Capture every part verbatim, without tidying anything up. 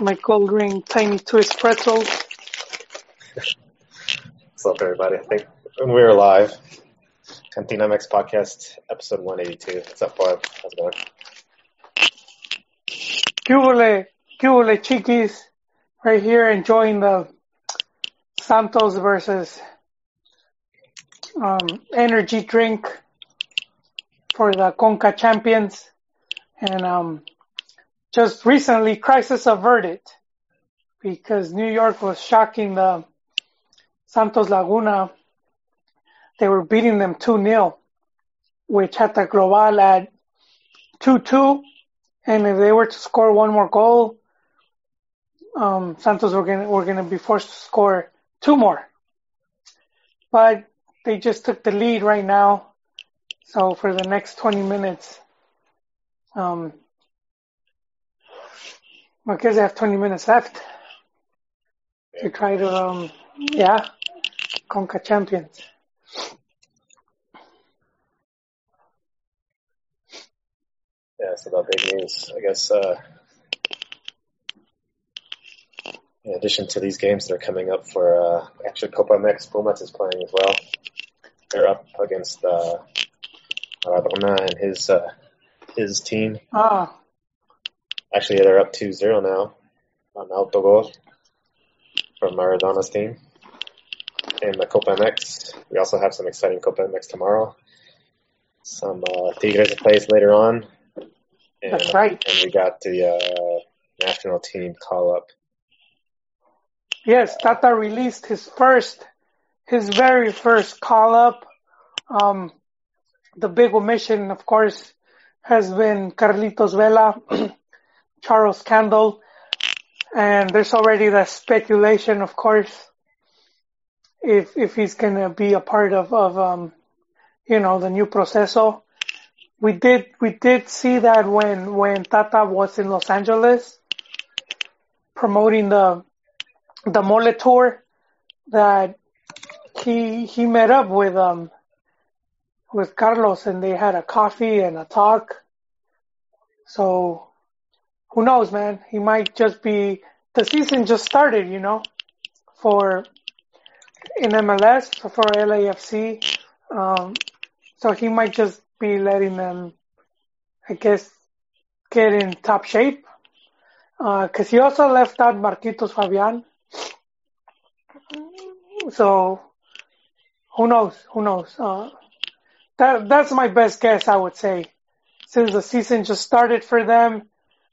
my cold drink, tiny two pretzels. What's up, everybody? I think we're live. Cantina M X Podcast, episode one eighty-two. What's up, Bob? How's it going? Cubole, Cubole Chiquis, right here enjoying the Santos versus um, energy drink for the Conca champions. And um, just recently, crisis averted because New York was shocking the Santos Laguna. They were beating them two nil, which had the Global at two two. And if they were to score one more goal, um, Santos were going were gonna be forced to score two more. But they just took the lead right now. So for the next twenty minutes, um, I guess they have twenty minutes left to try to, um, yeah, Conca champions. Yeah, it's about big news. I guess uh, in addition to these games that are coming up for, uh, actually Copa M X, Pumas is playing as well. They're up against uh, Maradona and his uh, his team. Ah. Actually, they're up two zero now on autogol from Maradona's team. And the Copa M X, we also have some exciting Copa M X tomorrow. Some uh, Tigres plays later on. And, that's right. And we got the uh, national team call-up. Yes, Tata released his first, his very first call-up. Um, the big omission, of course, has been Carlos Vela, Charles Candle, and there's already the speculation, of course, if if he's going to be a part of, of um, you know, the new proceso. We did we did see that when, when Tata was in Los Angeles promoting the the Mole Tour, that he he met up with um with Carlos and they had a coffee and a talk. So who knows, man? He might just be the season just started, you know, for in M L S for L A F C. Um, so he might just be letting them, I guess, get in top shape. Because uh, he also left out Marquitos Fabian. So, who knows? Who knows? Uh, that That's my best guess, I would say. Since the season just started for them,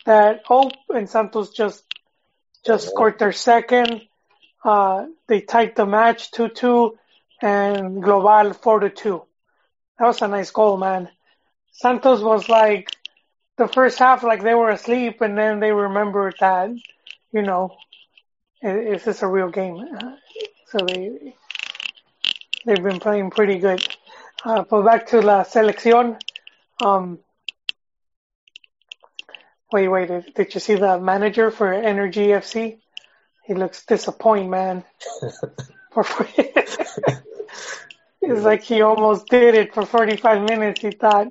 that Hope and Santos just just scored their second. Uh, they tied the match two two and Global four to two. That was a nice goal, man. Santos was like, the first half, like they were asleep, and then they remembered that, you know, is this a real game? So they, they've been playing pretty good. Uh, but back to La Selección. Um, wait, wait, did, did you see the manager for Energy F C? He looks disappointed, man. It's like he almost did it for forty-five minutes. He thought,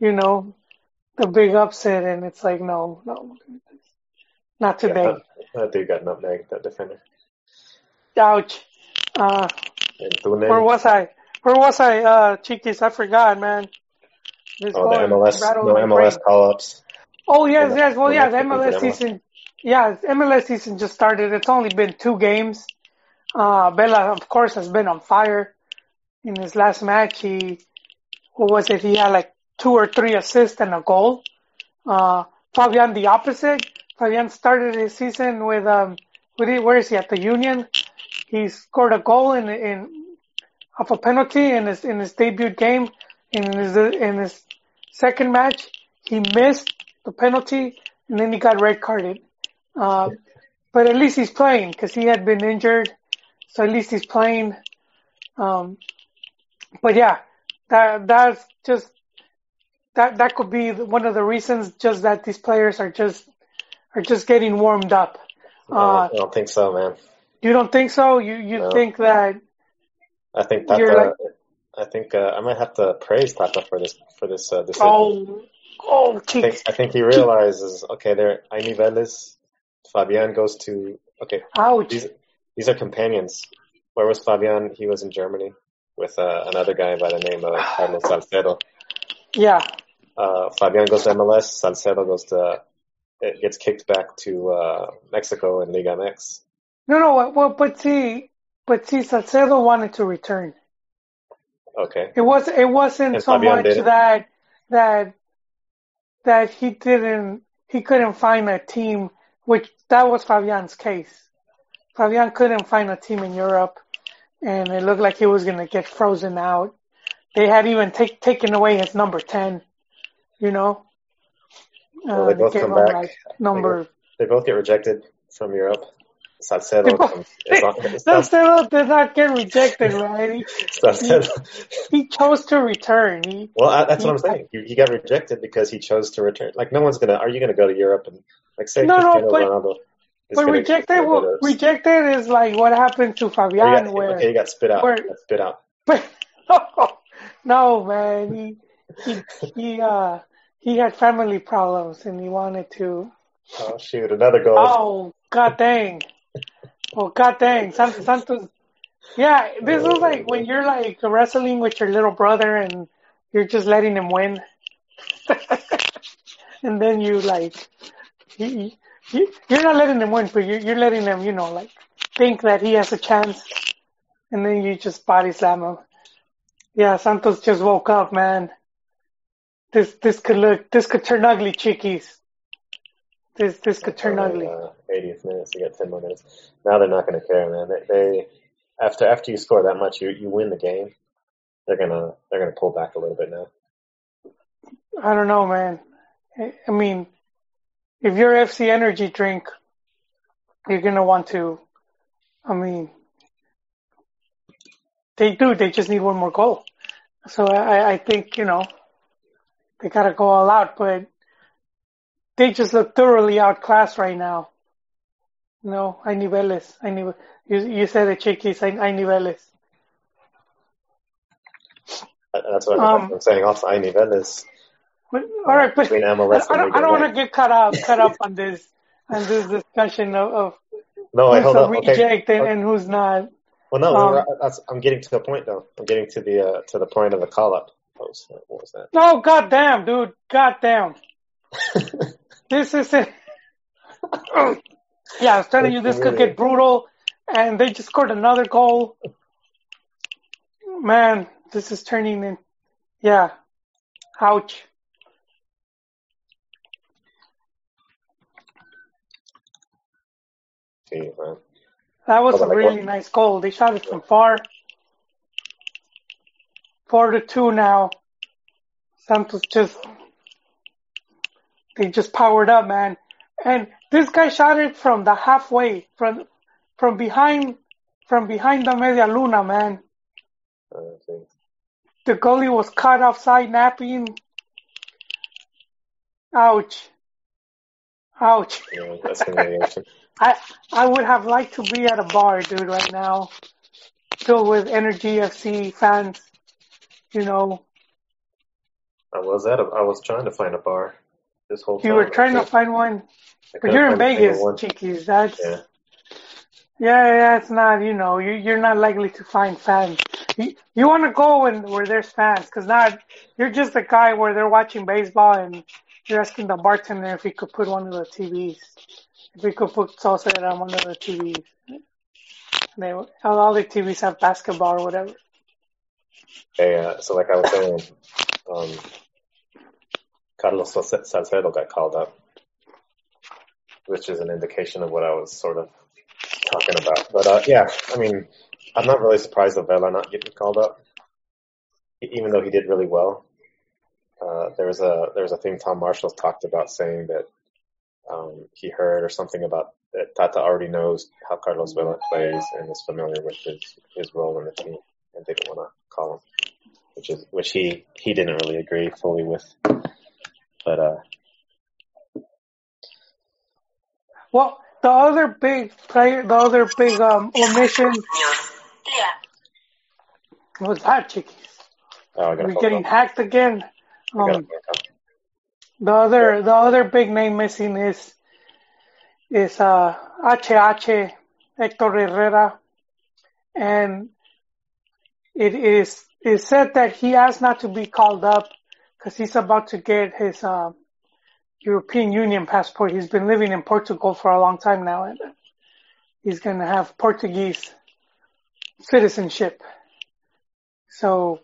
you know, the big upset, and it's like, no, no, not today. Yeah, that dude got nutmegged, that defender. Ouch. Uh, where was I? Where was I, uh, Chiquis? I forgot, man. This oh, the M L S, no M L S call-ups. Oh, yes, yes. Well, yeah, the M L S season. Yeah, M L S season just started. It's only been two games. Uh, Vela, of course, has been on fire. In his last match, he, what was it? He had like two or three assists and a goal. Uh, Fabian, the opposite. Fabian started his season with, um, where is he? At the Union. He scored a goal in, in, off a penalty in his, in his debut game. In his, in his second match, he missed the penalty and then he got red carded. Uh, but at least he's playing because he had been injured. So at least he's playing. Um, But yeah, that that's just that that could be one of the reasons, just that these players are just are just getting warmed up. No, uh, I don't think so, man. You don't think so? You you no. think that? I think Tata. Like, I think uh, I might have to praise Tata for this for this uh, decision. Oh, oh, I think, I think he realizes, okay, there hay niveles Fabian goes to okay. Ouch. These, these are companions. Where was Fabian? He was in Germany with uh, another guy by the name of Carlos Salcedo. Yeah. Uh, Fabian goes to M L S. Salcedo goes to it gets kicked back to uh, Mexico and Liga M X. No, no. Well, but see, but see, Salcedo wanted to return. Okay. It was it wasn't and so Fabian much didn't. that that that he didn't he couldn't find a team. Which that was Fabian's case. Fabian couldn't find a team in Europe, and it looked like he was going to get frozen out. They had even take, taken away his number ten, you know. Well, they uh, both they come back. Like number. They, they both get rejected from Europe. Salcedo comes. Salcedo did not get rejected, right? Salcedo. He, he chose to return. He, well, I, that's he, what I'm saying. He, he got rejected because he chose to return. Like, no one's going to – are you going to go to Europe and – Like say no, no, but, but rejected, well, rejected is like what happened to Fabian. He got, where, okay, he got spit out. Where, got spit out. But, no, no, man. He he he, uh, he had family problems and he wanted to. Oh, shoot. Another goal. Oh, god dang. Oh, god dang. Santos. Santos. Yeah, this oh, is like when you're like wrestling with your little brother and you're just letting him win. And then you like. He, he, you're not letting him win, but you're, you're letting him, you know, like, think that he has a chance, and then you just body slam him. Yeah, Santos just woke up, man. This this could look, this could turn ugly, Chickies. This this could turn oh, ugly. Uh, eightieth minutes, you got ten more minutes. Now they're not going to care, man. They, they after after you score that much, you you win the game. They're gonna they're gonna pull back a little bit now. I don't know, man. I, I mean. If you're F C Energy drink, you're going to want to, I mean, they do. They just need one more goal. So I, I think, you know, they got to go all out. But they just look thoroughly outclassed right now. No, hay niveles. Hay nive- you, you said it, Chickies. Hay, hay niveles. That's what um, I'm saying. Also, hay niveles. But, all right, but I don't, I don't want to get caught up, caught up on this, on this discussion of, of no, who's hold a on. reject okay. and, and who's not. Well, no, um, that's, I'm getting to the point though. I'm getting to the uh, to the point of the call up post. What was that? No, goddamn, dude, goddamn. This is it. Yeah, I was telling you, this could get brutal, and they just scored another goal. Man, this is turning in. Yeah, ouch. Man. That was a really one. nice goal. They shot it from far. Four to two now. Santos just they just powered up, man. And this guy shot it from the halfway, from from behind, from behind the media luna, man. Okay. The goalie was caught offside napping. Ouch. Ouch. Yeah, that's humiliation. I I would have liked to be at a bar, dude, right now, filled with Energy F C fans, you know. I was at a, I was trying to find a bar this whole you time. You were trying to find one, but you're in Vegas, Chickies. That's yeah. yeah, yeah. It's not, you know, you you're not likely to find fans. You, you want to go when where there's fans, because not you're just a guy where they're watching baseball and you're asking the bartender if he could put one of the T Vs. If we could put salsa on one of the T Vs. They, all the T Vs have basketball or whatever. Hey, uh, so like I was saying, um, Carlos Salcedo got called up, which is an indication of what I was sort of talking about. But uh, yeah, I mean, I'm not really surprised at Vela not getting called up, even though he did really well. Uh, there was a there was a thing Tom Marshall talked about saying that Um, he heard or something about that Tata already knows how Carlos Vela plays and is familiar with his, his role in the team and didn't want to call him, which is which he, he didn't really agree fully with. But uh, well, the other big player, the other big um, omission. Yeah. What's that, Chickies? Oh, we're getting hacked again. Um, The other, yeah. the other big name missing is is uh, H H, Hector Herrera, and it is it said that he asked not to be called up because he's about to get his uh, European Union passport. He's been living in Portugal for a long time now, and he's going to have Portuguese citizenship. So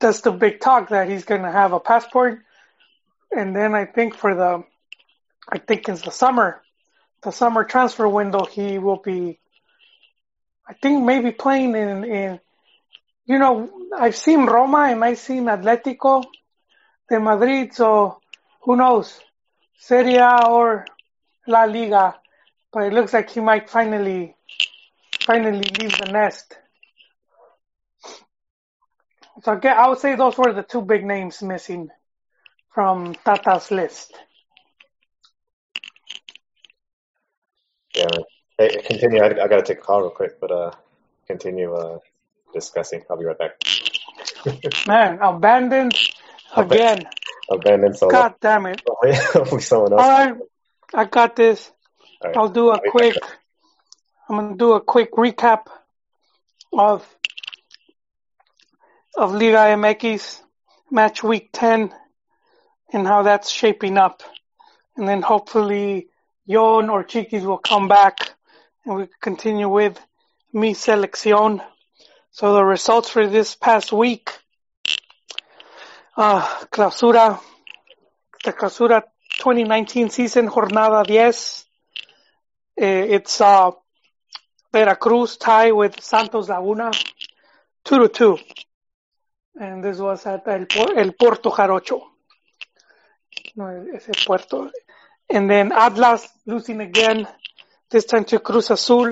that's the big talk, that he's going to have a passport. And then I think for the, I think it's the summer, the summer transfer window, he will be, I think, maybe playing in, in, you know, I've seen Roma and I've seen Atletico de Madrid, so who knows, Serie A or La Liga, but it looks like he might finally, finally leave the nest. So I, guess, I would say those were the two big names missing from Tata's list. Yeah, hey, continue. I, I got to take a call real quick, but uh, continue uh, discussing. I'll be right back. Man, abandoned again. Abandoned solo. God damn it. Hopefully someone else. All right, I got this. All right. I'll do a quick, I'm going to do a quick recap of, of Liga M X match week ten and how that's shaping up. And then hopefully Yon or Chiquis will come back and we continue with Mi Selección. So the results for this past week, uh, Clausura, the Clausura twenty nineteen season, Jornada ten. It's uh, Veracruz tie with Santos Laguna, two to two, and this was at El, El Puerto Jarocho. No, ese Puerto. And then Atlas losing again, this time to Cruz Azul.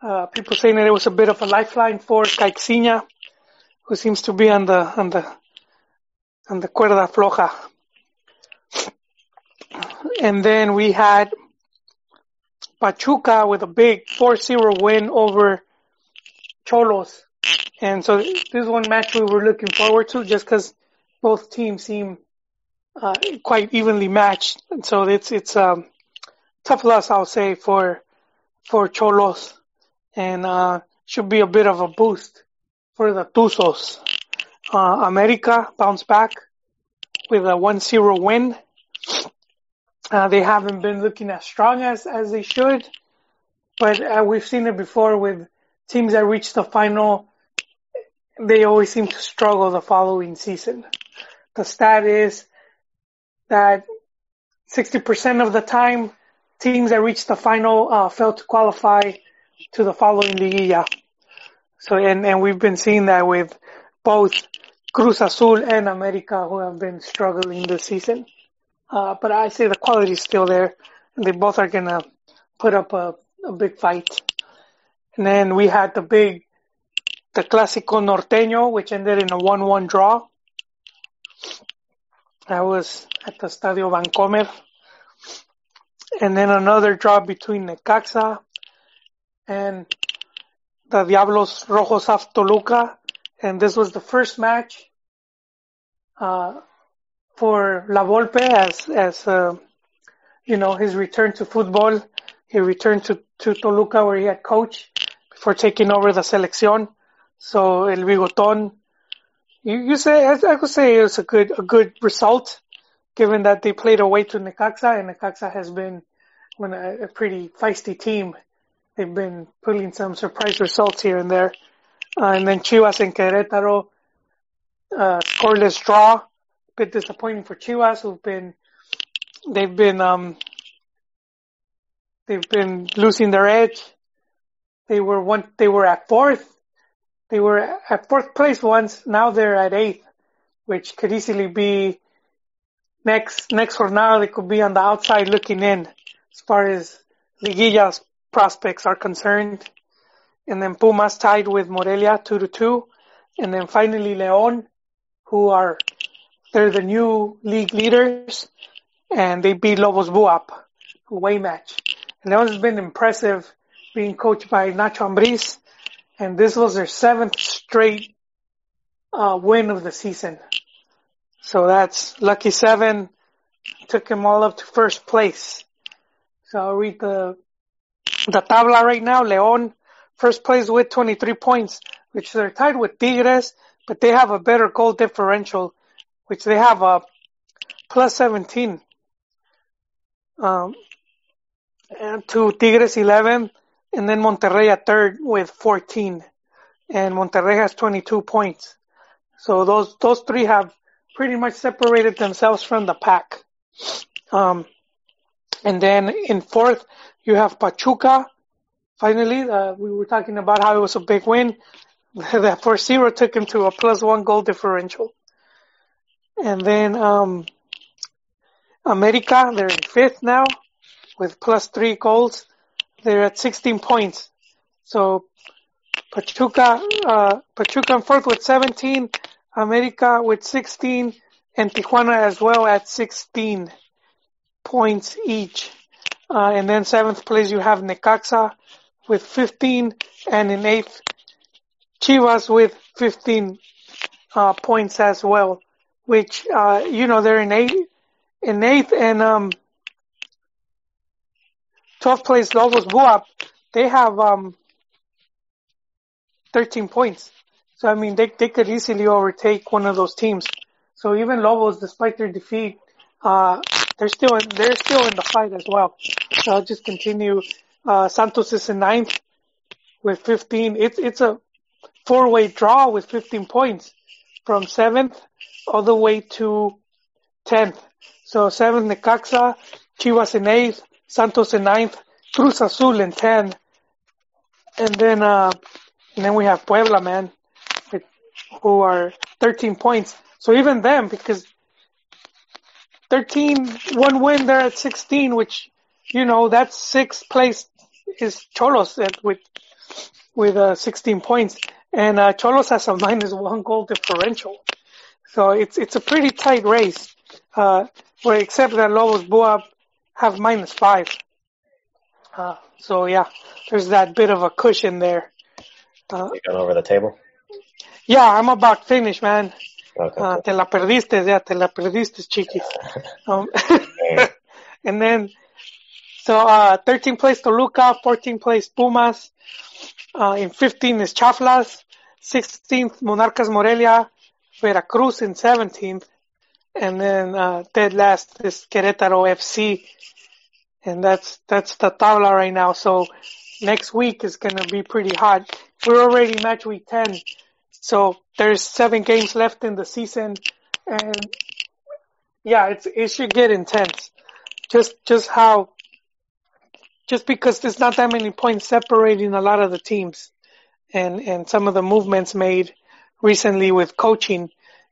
Uh, people saying that it was a bit of a lifeline for Caixinha, who seems to be on the on the on the cuerda floja. And then we had Pachuca with a big four zero win over Xolos. And so this is one match we were looking forward to just because both teams seem uh, quite evenly matched. And so it's it's a um, tough loss, I'll say, for for Xolos. And uh, should be a bit of a boost for the Tuzos. Uh, America bounced back with a one zero win. Uh, they haven't been looking as strong as, as they should, but uh, we've seen it before with teams that reach the final. They always seem to struggle the following season. The stat is that sixty percent of the time, teams that reach the final uh, fail to qualify to the following Liguilla. So, and, and we've been seeing that with both Cruz Azul and America, who have been struggling this season. Uh, but I say the quality is still there, and they both are going to put up a, a big fight. And then we had the big, the Clásico Norteño, which ended in a one one draw. That was at the Estadio Vancomer. And then another draw between Necaxa and the Diablos Rojos of Toluca. And this was the first match, uh, for La Volpe, as, as uh, you know, his return to football. He returned to, to Toluca, where he had coached, before taking over the Selección. So El Bigotón, you, you say, I, I could say it was a good a good result, given that they played away to Necaxa, and Necaxa has been when a, a pretty feisty team. They've been pulling some surprise results here and there. Uh, and then Chivas and Querétaro, uh, scoreless draw. Bit disappointing for Chivas, who've been they've been um they've been losing their edge. They were one they were at fourth. They were at fourth place once, now they're at eighth, which could easily be next next Jornada. They could be on the outside looking in as far as Liguilla's prospects are concerned. And then Pumas tied with Morelia two to two. And then finally León, who are They're the new league leaders, and they beat Lobos Buap, away match. And that has been impressive, being coached by Nacho Ambriz, and this was their seventh straight uh, win of the season. So that's lucky seven, took them all up to first place. So I'll read the, the tabla right now. León, first place with twenty-three points, which they're tied with Tigres, but they have a better goal differential, which they have a plus seventeen. Um, and to Tigres eleven, and then Monterrey at third with fourteen. And Monterrey has twenty-two points. So those those three have pretty much separated themselves from the pack. Um, and then in fourth, you have Pachuca. Finally, uh, we were talking about how it was a big win. That four zero took him to a plus one goal differential. And then um, America, they're in fifth now with plus three goals. They're at sixteen points. So Pachuca, uh, Pachuca in fourth with seventeen, America with sixteen, and Tijuana as well at sixteen points each. Uh, and then seventh place you have Necaxa with fifteen, and in eighth Chivas with fifteen uh, points as well, which uh, you know they're in eighth, in eighth and um, twelfth place Lobos Buap. They have um, thirteen points. So, I mean, they they could easily overtake one of those teams. So even Lobos, despite their defeat, uh, they're still in, they're still in the fight as well. So I'll just continue. Uh, Santos is in ninth with fifteen. It's it's a four-way draw with fifteen points from seventh all the way to tenth. So seventh Necaxa, Chivas in eighth, Santos in ninth, Cruz Azul in ten, and then uh, and then we have Puebla, man, who are thirteen points. So even them, because thirteen, one win, they're at sixteen, which, you know, that sixth place is Xolos at, with with uh, sixteen points. And uh, Xolos has a minus one goal differential. So it's it's a pretty tight race, uh, where except that Lobos Buap have minus five. Uh, so, yeah, there's that bit of a cushion there. Uh, you going over the table? Yeah, I'm about finished, man. Okay, uh, cool. Te la perdiste, yeah, te la perdiste, chiquis. Um, and then, so uh, thirteenth place Toluca, fourteenth place Pumas, uh, in fifteenth is Chaflas, sixteenth Monarcas Morelia, Veracruz in seventeenth, and then uh, dead last is Querétaro F C, and that's that's the tabla right now. So next week is going to be pretty hot. We're already match week ten. So there's seven games left in the season, and yeah, it's it should get intense. Just just how, just because there's not that many points separating a lot of the teams, and and some of the movements made recently with coaching.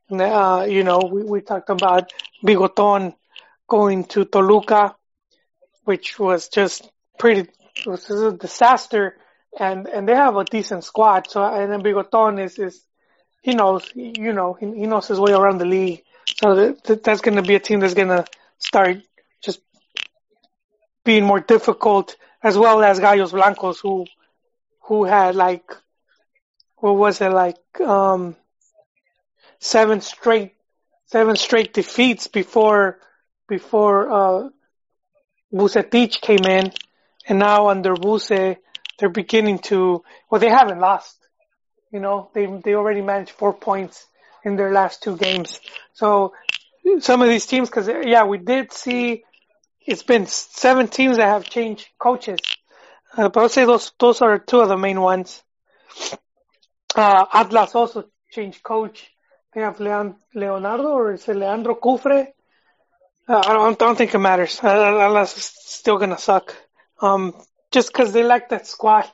Uh, you know, we, we talked about Bigotón going to Toluca, which was just pretty it was a disaster. And and they have a decent squad. So and then Bigotón is, is he knows you know he, he knows his way around the league. So that, that, that's going to be a team that's going to start just being more difficult, as well as Gallos Blancos, who who had like what was it like um, seven straight seven straight defeats before before uh, Vucetich came in, and now under Vuce, they're beginning to, well, they haven't lost. You know, they they already managed four points in their last two games. So some of these teams, because, yeah, we did see it's been seven teams that have changed coaches. Uh, but I'll say those, those are two of the main ones. Uh, Atlas also changed coach. They have Leon, Leonardo, or is it Leandro Cufre? Uh, I, don't, I don't think it matters. Atlas is still going to suck. Um, Just because they like that squad,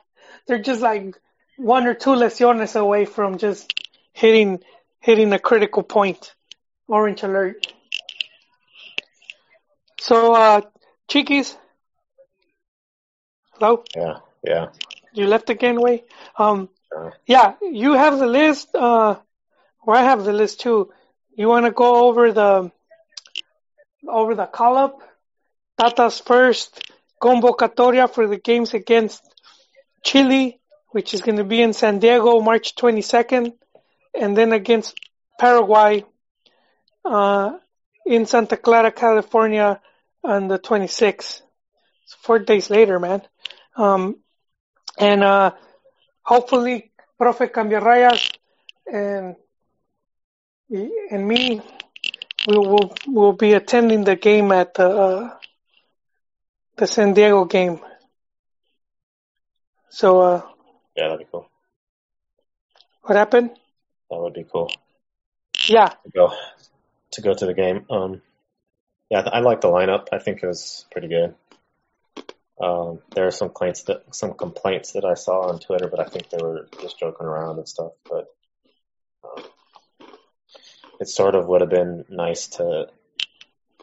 they're just like one or two lesiones away from just hitting hitting a critical point. Orange alert. So, uh, Chiquis, hello. Yeah, yeah. You left again, way. Um, sure. Yeah, you have the list. Uh, or I have the list too. You want to go over the over the call up? Tata's first convocatoria for the games against Chile, which is going to be in San Diego, March twenty-second, and then against Paraguay uh, in Santa Clara, California, on the twenty-sixth. four days later, man. Um, and uh, hopefully, Profe Cambiarrayas and and me will will will be attending the game at the uh, the San Diego game. So. Uh, yeah, that'd be cool. What happened? That would be cool. Yeah. To go to, go to the game. Um, yeah, I like the lineup. I think it was pretty good. Um, there are some complaints that some complaints that I saw on Twitter, but I think they were just joking around and stuff. But um, it sort of would have been nice to.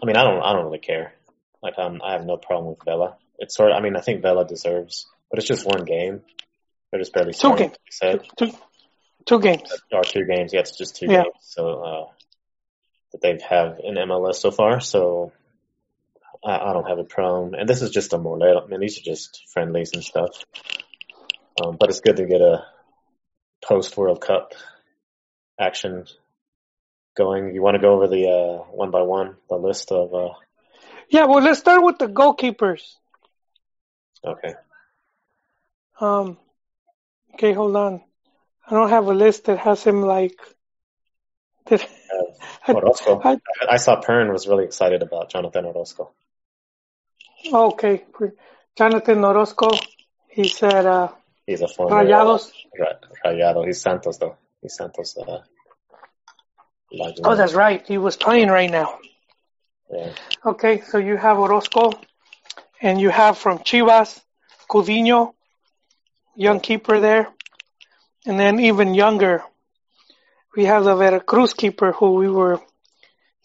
I mean, I don't. I don't really care. Like, I'm, I have no problem with Vela. It's sort of. I mean, I think Vela deserves, but it's just one game. They're just barely two games. Like two, two, two games. Or two games. Yeah, it's just two yeah. games. So uh, that they have in M L S so far. So. I don't have a problem, and this is just a Molero. I mean, these are just friendlies and stuff. Um, but it's good to get a post-World Cup action going. You want to go over the uh, one by one, the list of? Uh... Yeah, well, let's start with the goalkeepers. Okay. Um. Okay, hold on. I don't have a list that has him like. That... Uh, Orozco. I, I, I saw Pern was really excited about Jonathan Orozco. Okay, Jonathan Orozco, he said uh, he's a former Rayados. Rayado. He's Santos though. He's Santos. Uh, oh, that's right. He was playing right now. Yeah. Okay, so you have Orozco, and you have from Chivas, Gudiño, young keeper there, and then even younger, we have the Veracruz keeper who we were, you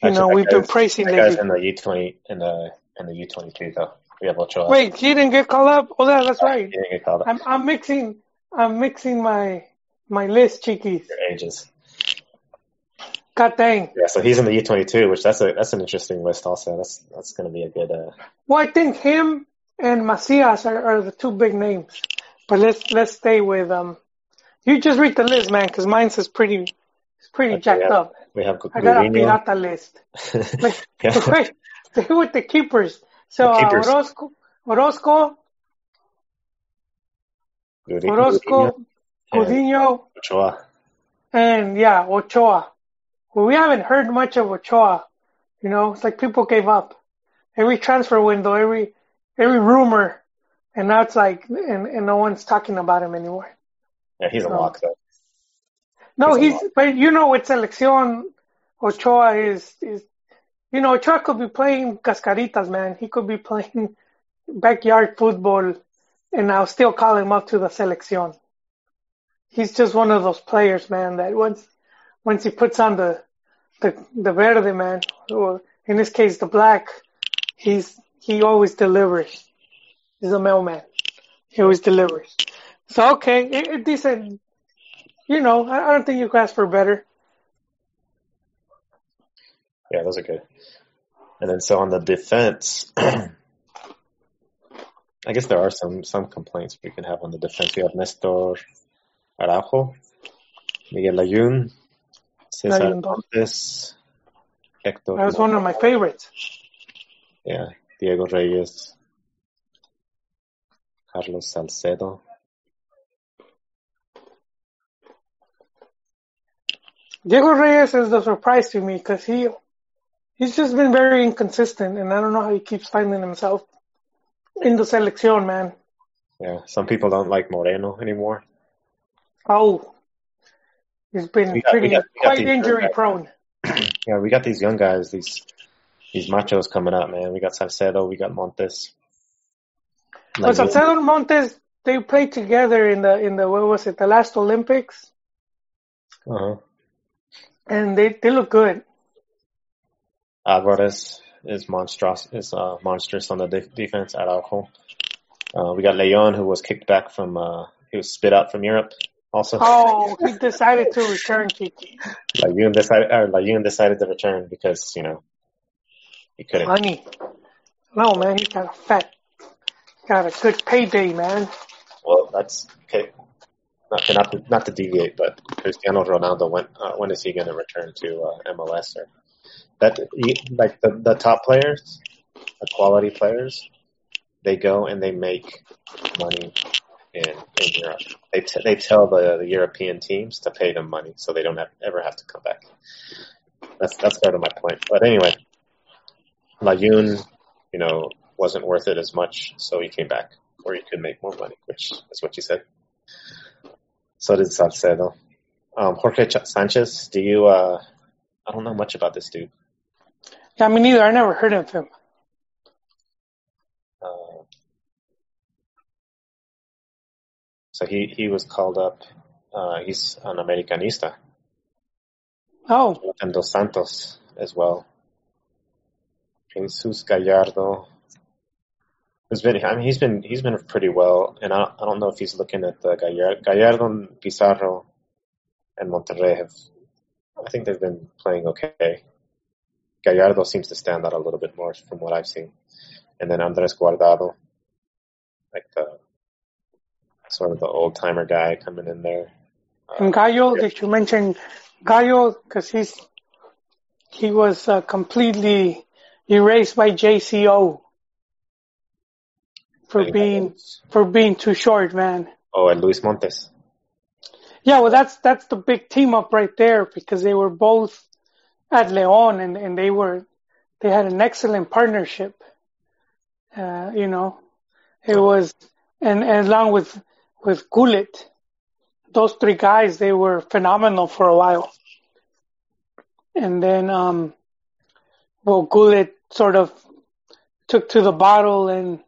Actually, know, we've been praising lately. That guy's in the U twenty, in the in the U twenty-two though. We have Ochoa. Wait, he didn't get called up. Oh, yeah, that's yeah, right. He didn't get called up. I'm, I'm mixing, I'm mixing my my list, cheekies. Your ages. God dang. Yeah, so he's in the U twenty-two, which that's a that's an interesting list. Also, that's that's going to be a good. Uh... Well, I think him and Macias are, are the two big names, but let's let's stay with um. You just read the list, man, because mine says pretty. Pretty okay, jacked yeah. up. We have I got a pirata list. Like, yeah. Wait, they were the keepers. So the keepers. Uh, Orozco, Orozco, Gudiño, Orozco, Gudiño, Ochoa, and yeah, Ochoa. Well, we haven't heard much of Ochoa. You know, it's like people gave up. Every transfer window, every every rumor, and now it's like, and, and no one's talking about him anymore. Yeah, he's so. a lock though. No, he's, he's but you know, with Selección, Ochoa is, is, you know, Ochoa could be playing cascaritas, man. He could be playing backyard football, and I'll still call him up to the Selección. He's just one of those players, man, that once, once he puts on the, the, the verde, man, or in this case, the black, he's, he always delivers. He's a mailman. He always delivers. So, okay, it, it decent. You know, I don't think you could ask for better. Yeah, those are good. And then so on the defense, I guess there are some, some complaints we can have on the defense. We have Nestor Araujo, Miguel Layun, Cesar Montes, Hector. That was one of my favorites. Yeah, Diego Reyes, Carlos Salcedo. Diego Reyes is the surprise to me because he he's just been very inconsistent, and I don't know how he keeps finding himself in the Selección, man. Yeah, some people don't like Moreno anymore. Oh, he's been got, pretty we got, we got quite injury prone. Yeah, we got these young guys, these these machos coming up, man. We got Salcedo, we got Montes. Well, like, Salcedo and Montes, they played together in the in the what was it, the last Olympics? Uh huh. And they, they look good. Alvarez is monstrous, is uh, monstrous on the de- defense at Araujo. Uh, we got León, who was kicked back from, uh, he was spit out from Europe also. Oh, he decided to return, Kiki. León decided, or León decided to return because, you know, he couldn't. Money. No, man, he got a fat, got a good payday, man. Well, that's, okay. Not to, not to, not to deviate, but Cristiano Ronaldo, when uh, when is he going to return to uh, M L S? Or that, like the, the top players, the quality players, they go and they make money in, in Europe. They t- they tell the, the European teams to pay them money so they don't have, ever have to come back. That's that's part of my point. But anyway, Layun, you know, wasn't worth it as much, so he came back, or he could make more money, which is what you said. So did Salcedo. Um, Jorge Ch- Sanchez, do you? Uh, I don't know much about this dude. Yeah, me neither. I never heard of him. Uh, so he, he was called up. Uh, he's an Americanista. Oh. And Dos Santos as well. Jesus Gallardo. Who's been? I mean, he's been he's been pretty well, and I I don't know if he's looking at the Gallardo, Gallardo Pizarro, and Monterrey have. I think they've been playing okay. Gallardo seems to stand out a little bit more from what I've seen, and then Andres Guardado, like the sort of the old timer guy coming in there. And Gallo, uh, yeah. Did you mention Gallo? Because he's he was uh, completely erased by J C O. For being for being too short, man. Oh, and Luis Montes. Yeah, well, that's that's the big team up right there because they were both at León and, and they were they had an excellent partnership. Uh, you know, it was and, and along with with Gullit, those three guys they were phenomenal for a while. And then, um, well, Gullit sort of took to the bottle and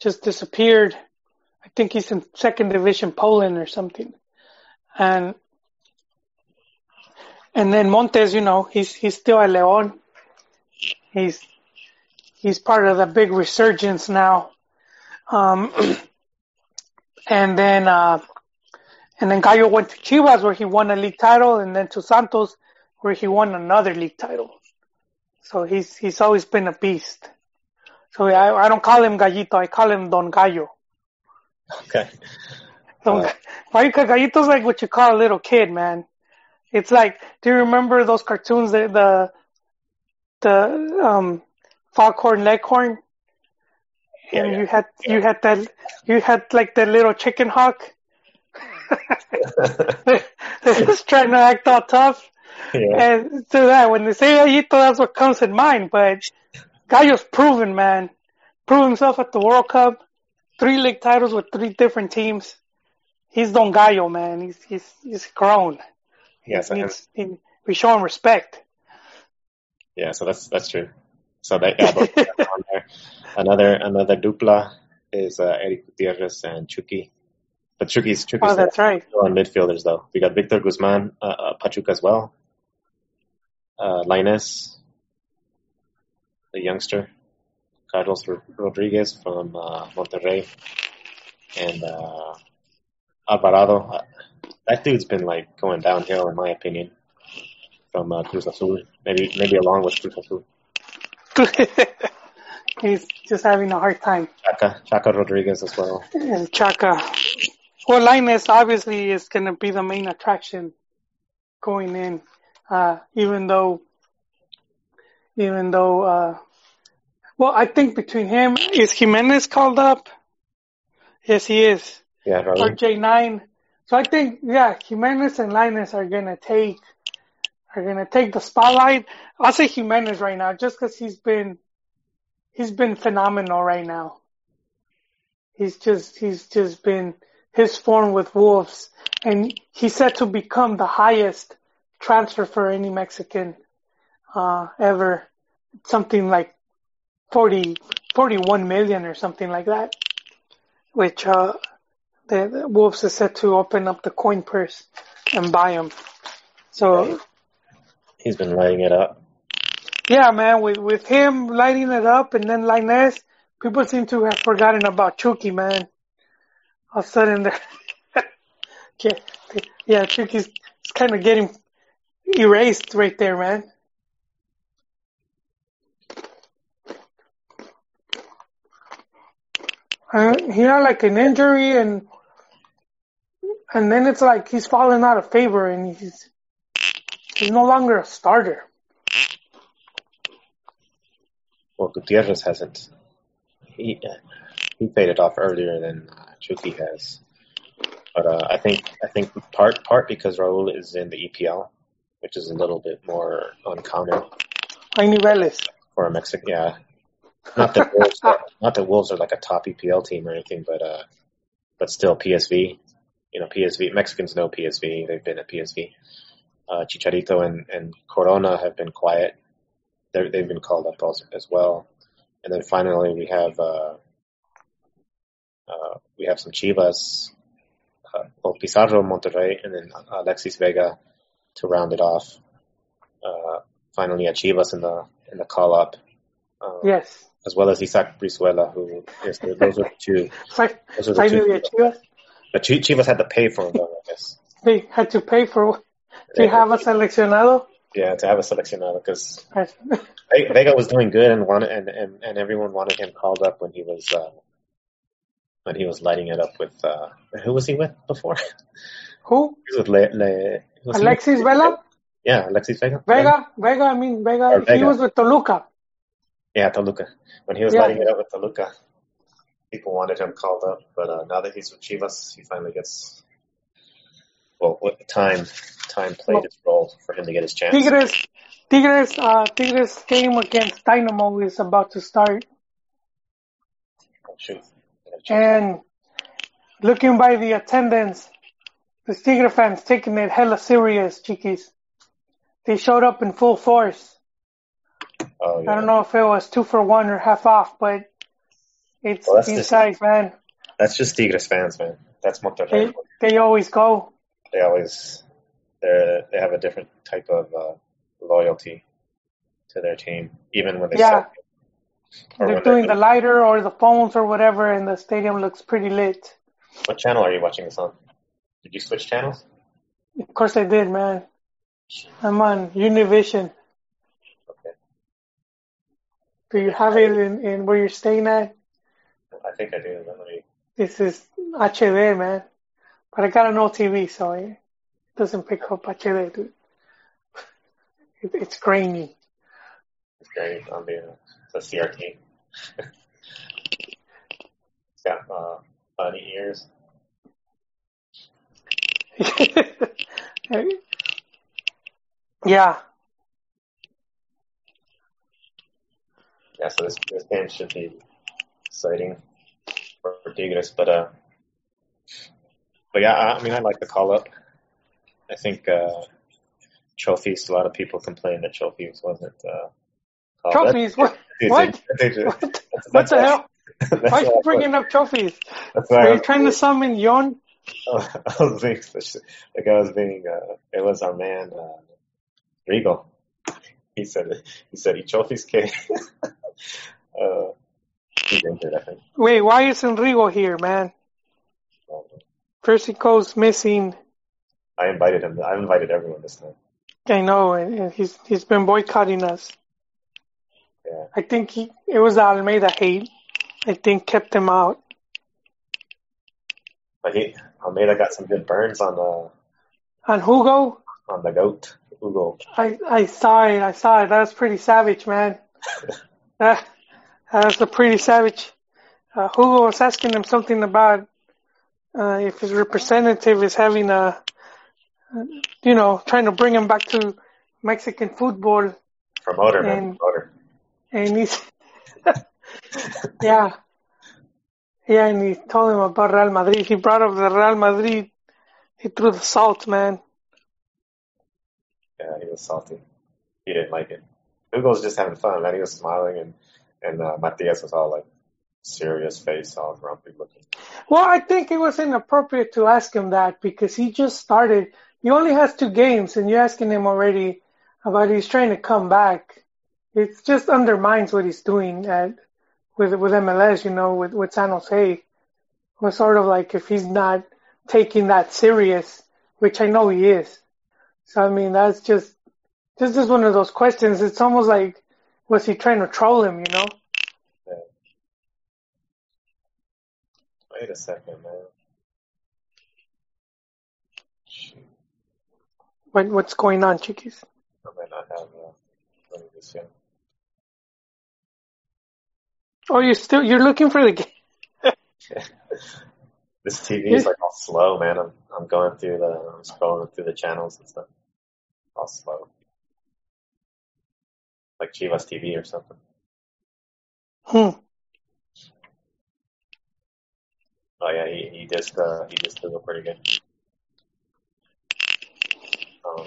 just disappeared. I think he's in second division Poland or something. And and then Montes, you know, he's he's still at León. He's he's part of the big resurgence now. Um, and then uh, and then Gallo went to Chivas where he won a league title, and then to Santos where he won another league title. So he's he's always been a beast. So I, I don't call him Gallito. I call him Don Gallo. Okay. Don, uh, why? Because Gallito's like what you call a little kid, man. It's like, do you remember those cartoons, that the the um, Foghorn Leghorn? Yeah, and yeah. you had yeah. you had that you had like that little chicken hawk. Just trying to act all tough. Yeah. And so that when they say Gallito, that's what comes in mind, but. Gallo's proven, man. Proved himself at the World Cup. Three league titles with three different teams. He's Don Gallo, man. He's he's he's grown. Yes, he needs, he, we show him respect. Yeah, so that's that's true. So that yeah, another another dupla is uh, Eric Gutierrez and Chucky. But Chucky's Chucky's oh, that's right. On midfielders though. We got Victor Guzman, uh, uh, Pachuca as well. Uh, Linus. The youngster, Carlos Rodriguez from uh, Monterrey, and uh, Alvarado. That dude's been like going downhill, in my opinion, from uh, Cruz Azul. Maybe, maybe along with Cruz Azul. He's just having a hard time. Chaka, Chaka Rodriguez as well. And Chaka. Well, Linus obviously is going to be the main attraction going in, uh, even though. Even though, uh, well, I think between him, is Jimenez called up? Yes, he is. Yeah, probably. R J nine. So I think, yeah, Jimenez and Linus are gonna take, are gonna take the spotlight. I'll say Jimenez right now, just cause he's been, he's been phenomenal right now. He's just, he's just been his form with Wolves, and he's set to become the highest transfer for any Mexican. Uh, ever, something like forty, forty-one million or something like that, which uh, the, the Wolves are set to open up the coin purse and buy him. So he's been lighting it up. Yeah, man, with with him lighting it up, and then Lainez, people seem to have forgotten about Chucky, man. All of a sudden, yeah, yeah, Chucky's kind of getting erased right there, man. Uh, he had like an injury, and and then it's like he's fallen out of favor, and he's he's no longer a starter. Well, Gutierrez hasn't. he he faded off earlier than uh, Chucky has. But uh, I think I think part part because Raul is in the E P L, which is a little bit more uncommon. Hay niveles for a Mexican. Yeah, not that Wolves are, not that Wolves are like a top E P L team or anything, but uh, but still P S V. You know, P S V, Mexicans know P S V. They've been at P S V. Uh, Chicharito and, and Corona have been quiet. They're, they've been called up also, as well. And then finally, we have uh, uh, we have some Chivas, uh, both Pizarro, Monterrey, and then Alexis Vega to round it off. Uh, finally, at Chivas in the in the call up. Um, yes. As well as Isaac Brizuela, who is the, those are the two. Those are the two. Chivas. But Chivas had to pay for them, I guess. They had to pay for to yeah. have a seleccionado. Yeah, to have a seleccionado because Vega was doing good and wanted, and, and, and everyone wanted him called up when he was uh, when he was lighting it up with uh, who was he with before? Who? He was with Le, Le, was Alexis he? Vela. Yeah, Alexis Vega. Vega, Vega. I mean Vega. Or he Vega. was with Toluca. Yeah, Toluca. When he was yeah. lighting it up with Toluca. People wanted him called up, but uh, now that he's with Chivas, he finally gets well. Time, time played well, its role for him to get his chance. Tigres, Tigres, uh, Tigres game against Dynamo is about to start, oh, shoot. and looking by the attendance, the Tigre fans taking it hella serious, chiquis. They showed up in full force. Oh, yeah. I don't know if it was two for one or half off, but. It's well, inside, just, man. That's just Tigres fans, man. That's Monterrey. They, they always go. They always, they they have a different type of uh, loyalty to their team, even when they yeah. suck. They're when doing they're, the lighter or the phones or whatever, and the stadium looks pretty lit. What channel are you watching this on? Did you switch channels? Of course I did, man. I'm on Univision. Okay. Do you have it in, in where you're staying at? I think I do. Really... This is H D, man. But I got an old T V, so it doesn't pick up H D, dude. It, it's grainy. It's grainy on the, the C R T. It's got uh, funny ears. yeah. Yeah, so this, this game should be exciting. For Tigres, but uh, but yeah, I mean, I like the call up. I think uh, Chofis. A lot of people complain that Chofis wasn't. Uh, Chofis, what? What? What? What the hell? Why are you bringing up Chofis? Are you trying to summon Yon? Oh, I was being, like I was being. Uh, it was our man, uh, Rigo. He said. He said he Chofis K. uh, Injured, I think. Wait, why is Enrico here, man? First he goes missing. I invited him. I invited everyone this time. I know, and he's he's been boycotting us. Yeah. I think he it was the Almeida hate. I think kept him out. But he Almeida got some good burns on the. On Hugo. On the goat, Hugo. I I saw it. I saw it. That was pretty savage, man. that, That's a pretty savage. Uh, Hugo was asking him something about uh, if his representative is having a, you know, trying to bring him back to Mexican football. Promoter, man. Promoter. And he's, yeah. Yeah, and he told him about Real Madrid. He brought up the Real Madrid. He threw the salt, man. Yeah, he was salty. He didn't like it. Hugo was just having fun, man. He was smiling and. And uh, Matias was all like serious face, all grumpy looking. Well, I think it was inappropriate to ask him that because he just started. He only has two games, and you're asking him already about he's trying to come back. It just undermines what he's doing at with with M L S, you know, with, with San Jose. It was sort of like if he's not taking that serious, which I know he is. So I mean, that's just this is one of those questions. It's almost like. Was he trying to troll him, you know? Yeah. Wait a second, man. Shoot. What, what's going on, Chiquis? I might not have uh, one of this yet. Oh, you're still you're looking for the game. This T V is like all slow, man. I'm I'm going through the I'm scrolling through the channels and stuff. All slow, like Chivas T V or something. Hmm. Oh yeah, he he just uh, he just did pretty good. Um,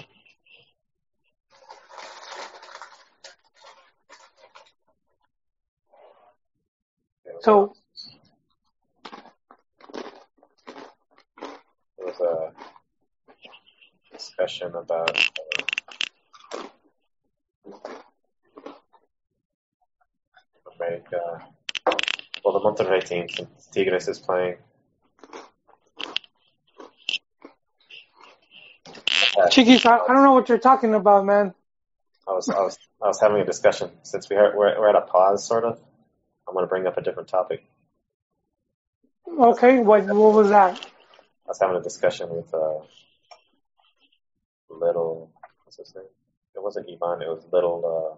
So, there was a discussion about uh, America, well, the Monterrey team, since Tigres is playing. Chiquis, I, I don't know what you're talking about, man. I was, I was, I was having a discussion since we heard, we're, we're at a pause, sort of. I'm going to bring up a different topic. Okay, what what was that? I was having a discussion with uh, Little, what's his name? It wasn't Ivan, it was Little, uh,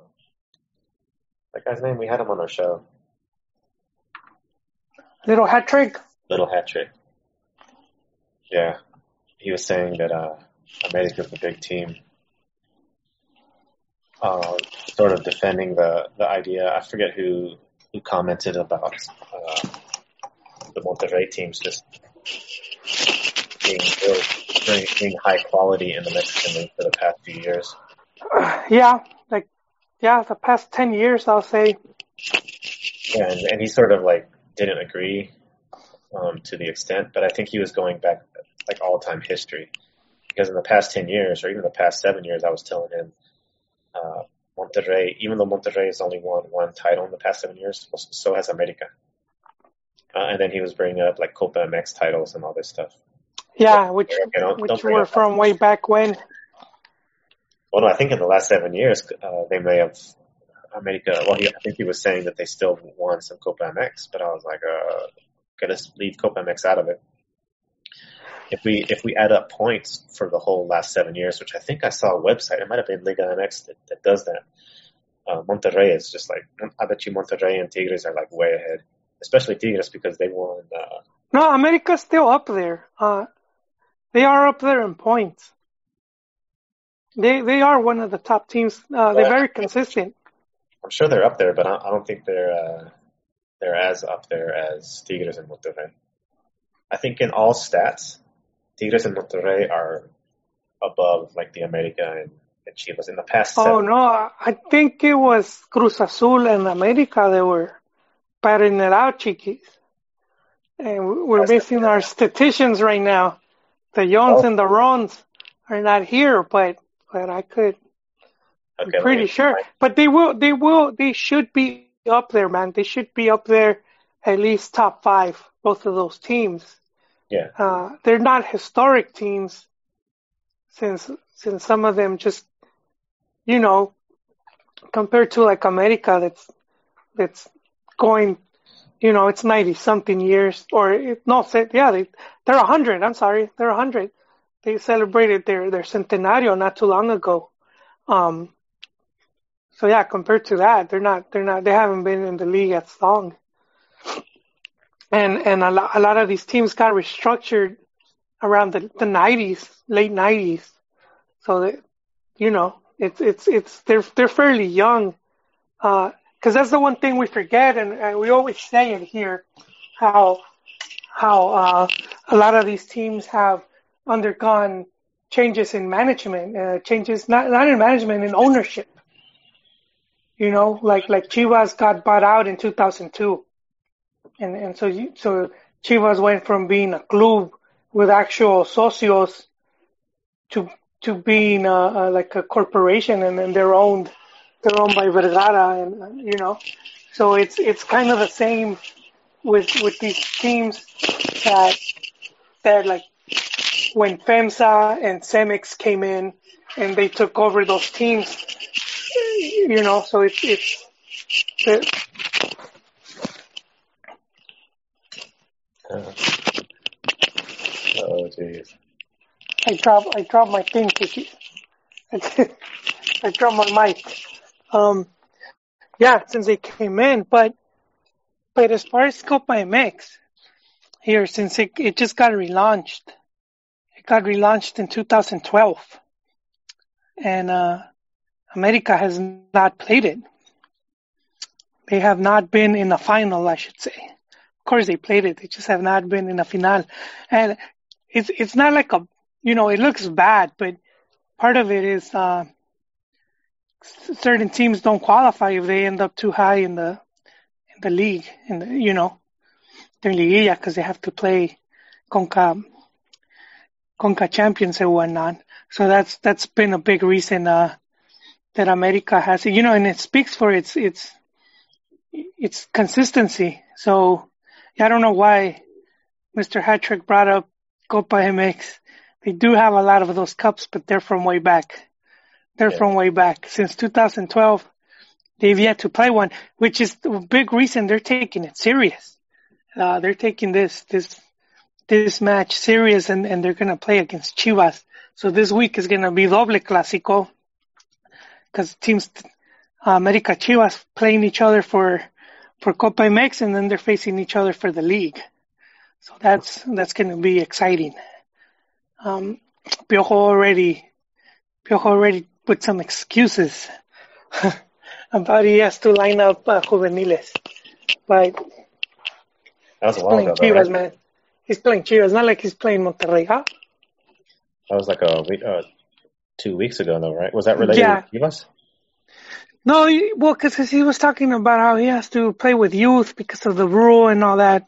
that guy's name, we had him on our show. Little Hat Trick? Little Hat Trick. Yeah, he was saying that uh, America's a big team. Uh, sort of defending the, the idea, I forget who... who commented about uh, the Monterrey teams just being, really, being high quality in the Mexican League for the past few years. Yeah, like, yeah, the past ten years, I'll say. Yeah, and, and he sort of, like, didn't agree um, to the extent, but I think he was going back, like, all-time history. Because in the past ten years, or even the past seven years, I was telling him, uh, Monterrey, even though Monterrey has only won one title in the past seven years, so has America. Uh, and then he was bringing up, like, Copa M X titles and all this stuff. Yeah, but, which, you know, which were from way back when. Well, no, I think in the last seven years, uh, they may have America, well, he, I think he was saying that they still won some Copa M X, but I was like, uh, gonna leave Copa M X out of it. If we if we add up points for the whole last seven years, which I think I saw a website, it might have been Liga M X that, that does that. Uh, Monterrey is just like, I bet you Monterrey and Tigres are like way ahead, especially Tigres because they won. Uh, no, America's still up there. Uh, they are up there in points. They they are one of the top teams. Uh, they're very consistent. I'm sure they're up there, but I, I don't think they're uh, they're as up there as Tigres and Monterrey. I think in all stats, Tigres and Monterrey are above, like, the America and, and Chivas in the past seven. Oh, no, I think it was Cruz Azul and America that were patting it out, Chiquis. And we're that's missing the, our statisticians right now. The Jones oh. and the Rons are not here, but but I could. Okay, I'm pretty sure. Fine. But they will, they will, they should be up there, man. They should be up there at least top five, both of those teams. Yeah, uh, they're not historic teams, since since some of them just, you know, compared to like America, that's that's going, you know, it's ninety something years or it, no, yeah, they, they're a hundred. I'm sorry, they're a hundred. They celebrated their their centenario not too long ago. Um, so yeah, compared to that, they're not they're not they haven't been in the league as long. And and a lot, a lot of these teams got restructured around the, the nineties, late nineties. So that, you know, it's it's it's they're they're fairly young, because uh, that's the one thing we forget, and, and we always say it here, how how uh, a lot of these teams have undergone changes in management, uh, changes not not in management, in ownership. You know, like like Chivas got bought out in two thousand two. And and so you, so Chivas went from being a club with actual socios to to being a, a, like a corporation, and then they're owned they're owned by Vergara, and you know, so it's it's kind of the same with with these teams that that like when FEMSA and CEMEX came in and they took over those teams, you know, so it's it's. The, Uh, oh, jeez. I dropped I dropped my thing. I dropped my mic. Um, yeah, since they came in, but But as far as Copa M X, here, since it, it just got relaunched, it got relaunched in two thousand twelve. And uh, America has not played it. They have not been in a final, I should say. Of course, they played it. They just have not been in a final. And it's it's not like a, you know, it looks bad, but part of it is uh, certain teams don't qualify if they end up too high in the in the league, in the, you know, the Liguilla, because they have to play Conca, Conca champions and whatnot. So that's that's been a big reason uh, that America has it, you know, and it speaks for its its its consistency. So I don't know why Mister Hattrick brought up Copa M X. They do have a lot of those cups, but they're from way back. They're yeah. from way back. Since two thousand twelve, they've yet to play one, which is a big reason they're taking it serious. Uh, they're taking this this this match serious, and, and they're going to play against Chivas. So this week is going to be doble clásico, because teams uh, America Chivas playing each other for for Copa M X, and then they're facing each other for the league. So that's that's going to be exciting. Um, Piojo already Piojo already put some excuses about he has to line up uh, juveniles, but. That was he's a while ago, Chivas, right? Man. He's playing Chivas. Not like he's playing Monterrey, huh? That was like a week, uh, two weeks ago, though, right? Was that related yeah. to Chivas? No, well, because he was talking about how he has to play with youth because of the rule and all that.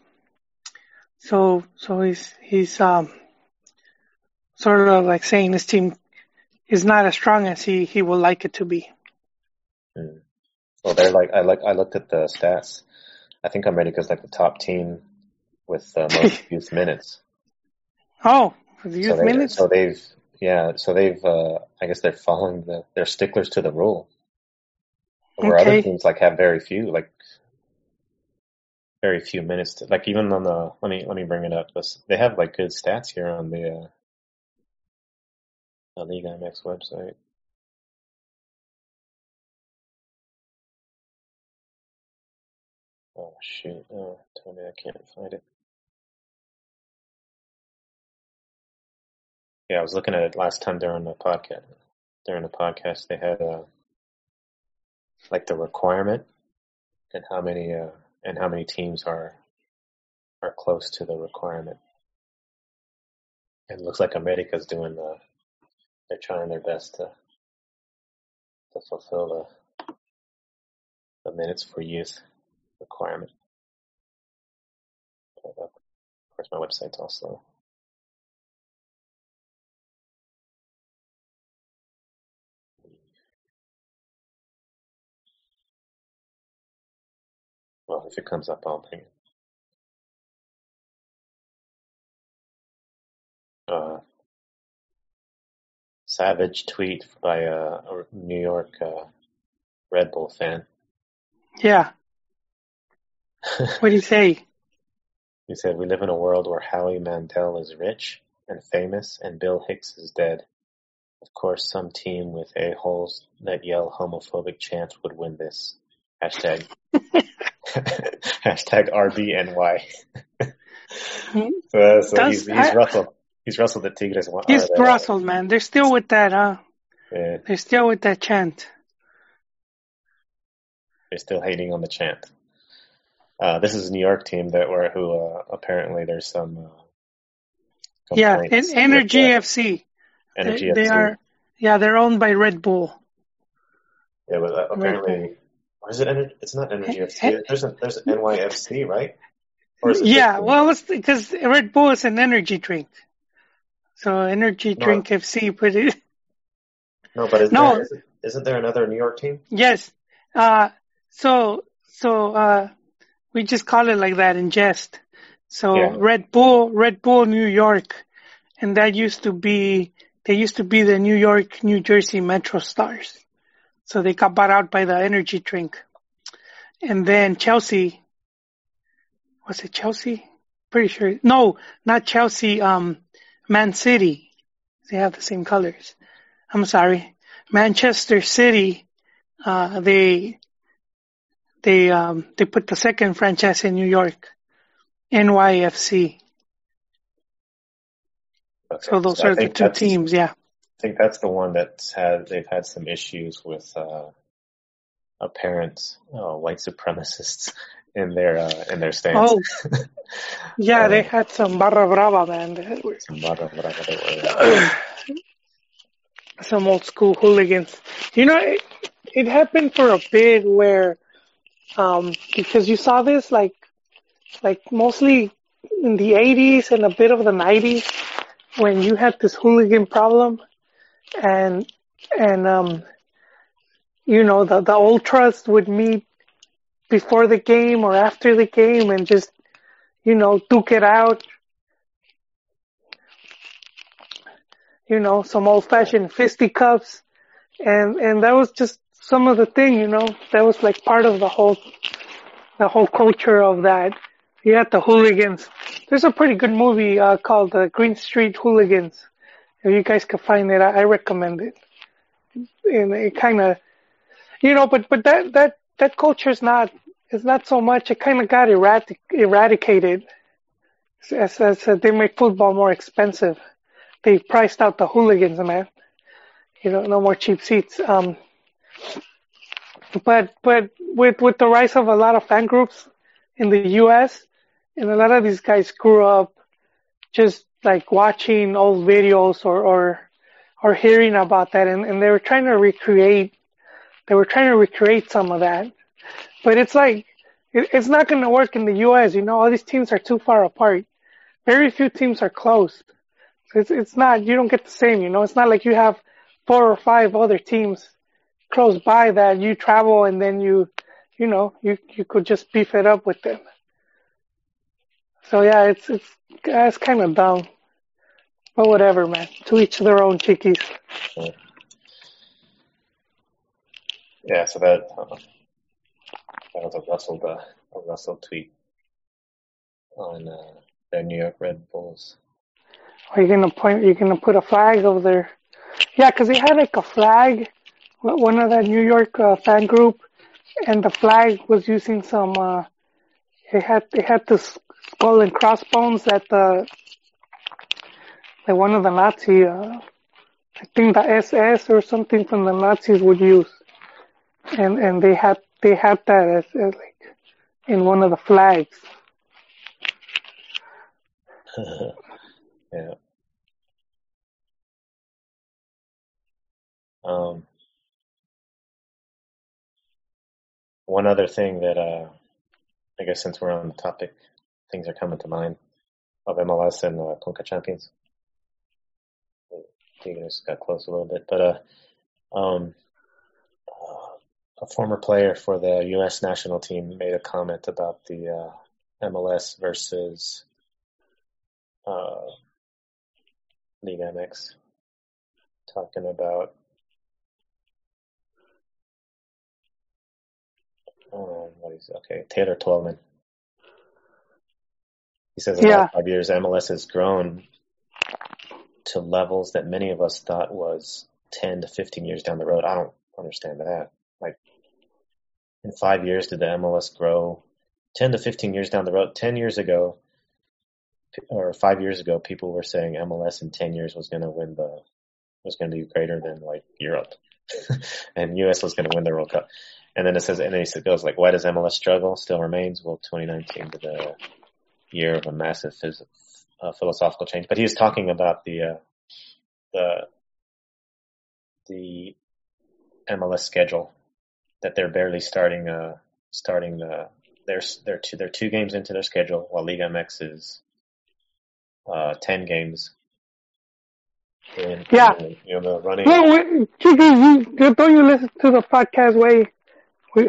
So, so he's he's um sort of like saying his team is not as strong as he, he would like it to be. Hmm. Well, they're like I like I looked at the stats. I think America's like the top team with uh, most youth minutes. Oh, the youth so they, minutes. So they've, yeah, so they've. Uh, I guess they're following the. They're sticklers to the rule. Where okay. other teams like have very few, like very few minutes. To, like even on the. Let me let me bring it up. They have like good stats here on the, uh, the Liga M X website. Oh, shoot. Oh, tell me I can't find it. Yeah, I was looking at it last time during the podcast. During the podcast, they had, uh, like, the requirement and how many uh, and how many teams are are close to the requirement. And it looks like America's doing the... They're trying their best to to fulfill the the minutes for youth requirement. But of course, my website's also. Well, if it comes up, I'll bring it. Uh, savage tweet by uh, a New York uh, Red Bull fan. Yeah. What did he say? He said, "We live in a world where Howie Mandel is rich and famous and Bill Hicks is dead. Of course, some team with a-holes that yell homophobic chants would win this. Hashtag, hashtag R B N Y. so, so Does, he's, he's I, rustled. He's rustled the Tigres. He's rustled, man. They're still with that, huh? Yeah. They're still with that chant. They're still hating on the chant. Uh, this is a New York team that were who uh, apparently there's some. Uh, yeah, and Energy F C. Energy they, F C. They are, yeah, they're owned by Red Bull. Yeah, but uh, apparently, or is it? Ener- it's not Energy F C. There's a, there's an N Y F C, right? Or is it yeah, well, because Red Bull is an energy drink, so Energy no. Drink F C. But it. No, but isn't, no. There, isn't, isn't there another New York team? Yes. Uh, so so. Uh, We just call it like that in jest. So yeah. Red Bull, Red Bull, New York, and that used to be they used to be the New York, New Jersey Metro Stars. So they got bought out by the energy drink, and then Chelsea. Was it Chelsea? Pretty sure. No, not Chelsea. Um, Man City. They have the same colors. I'm sorry, Manchester City. Uh, they. they um, they put the second franchise in New York, N Y F C. Okay. So those so are the two teams, yeah. I think that's the one that's had they've had some issues with uh, apparent uh, white supremacists in their uh, in their stands. Oh, yeah, um, they had some barra brava, man. They were, some barra brava. They were, yeah. Some old school hooligans. You know, it, it happened for a bit where, um, because you saw this like, like mostly in the eighties and a bit of the nineties. When you had this hooligan problem, and and um, you know the the ultras would meet before the game or after the game and just you know duke it out, you know some old fashioned fisticuffs, and and that was just some of the thing, you know that was like part of the whole the whole culture of that. You had the hooligans. There's a pretty good movie uh, called uh, Green Street Hooligans. If you guys can find it, I, I recommend it. And it kind of, you know, but, but that, that, that culture is not, it's not so much. It kind of got erratic, eradicated as, as uh, they made football more expensive. They priced out the hooligans, man. You know, no more cheap seats. Um, but, but with, with the rise of a lot of fan groups in the U S, and a lot of these guys grew up just like watching old videos or, or, or hearing about that. And, and they were trying to recreate, they were trying to recreate some of that. But it's like, it, it's not going to work in the U S. You know, all these teams are too far apart. Very few teams are close. So it's, it's not, you don't get the same, you know, it's not like you have four or five other teams close by that you travel and then you, you know, you, you could just beef it up with them. So yeah, it's it's it's kind of dumb, but whatever, man. To each their own, chickies. Yeah, so that uh, that was a Russell uh, a Russell tweet on uh, the New York Red Bulls. Are you gonna point? You're gonna put a flag over there? Yeah, because they had like a flag, one of that New York uh, fan group, and the flag was using some. Uh, it had it had this. Skull and crossbones that the that one of the Nazi, uh, I think the S S or something from the Nazis would use, and and they had they had that as, as like in one of the flags. Yeah. Um. One other thing that uh, I guess since we're on the topic. Things are coming to mind of M L S and uh, Conca champions. Tigres got close a little bit, but uh, um, uh, a former player for the U S national team made a comment about the uh, M L S versus uh, Liga M X, talking about um, what is okay Taylor Twellman. He says in the last five years, M L S has grown to levels that many of us thought was ten to fifteen years down the road. I don't understand that. Like, in five years, did the M L S grow ten to fifteen years down the road? ten years ago, or five years ago, people were saying M L S in ten years was going to win the, was going to be greater than, like, Europe. And U S was going to win the World Cup. And then it says, and then it goes, like, why does M L S struggle? Still remains. Well, twenty nineteen to the year of a massive phys- uh, philosophical change, but he was talking about the uh, the the M L S schedule that they're barely starting uh starting the they're they're two they're two games into their schedule while Liga M X is uh, ten games. In, yeah, in, you know the running. No, wait, you, don't you listen to the podcast? Way we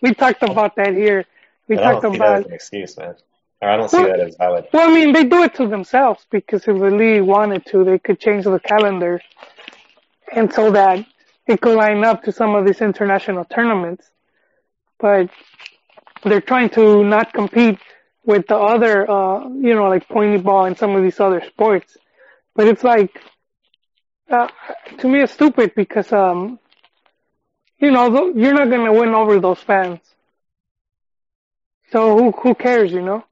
we talked about that here. We I don't see about, that as an excuse, man. Or I don't well, see that as valid. Well, I mean, they do it to themselves because if the league wanted to, they could change the calendar and so that it could line up to some of these international tournaments. But they're trying to not compete with the other, uh, you know, like pointy ball and some of these other sports. But it's like, uh, to me, it's stupid because, um, you know, th- you're not going to win over those fans. So who who cares, you know?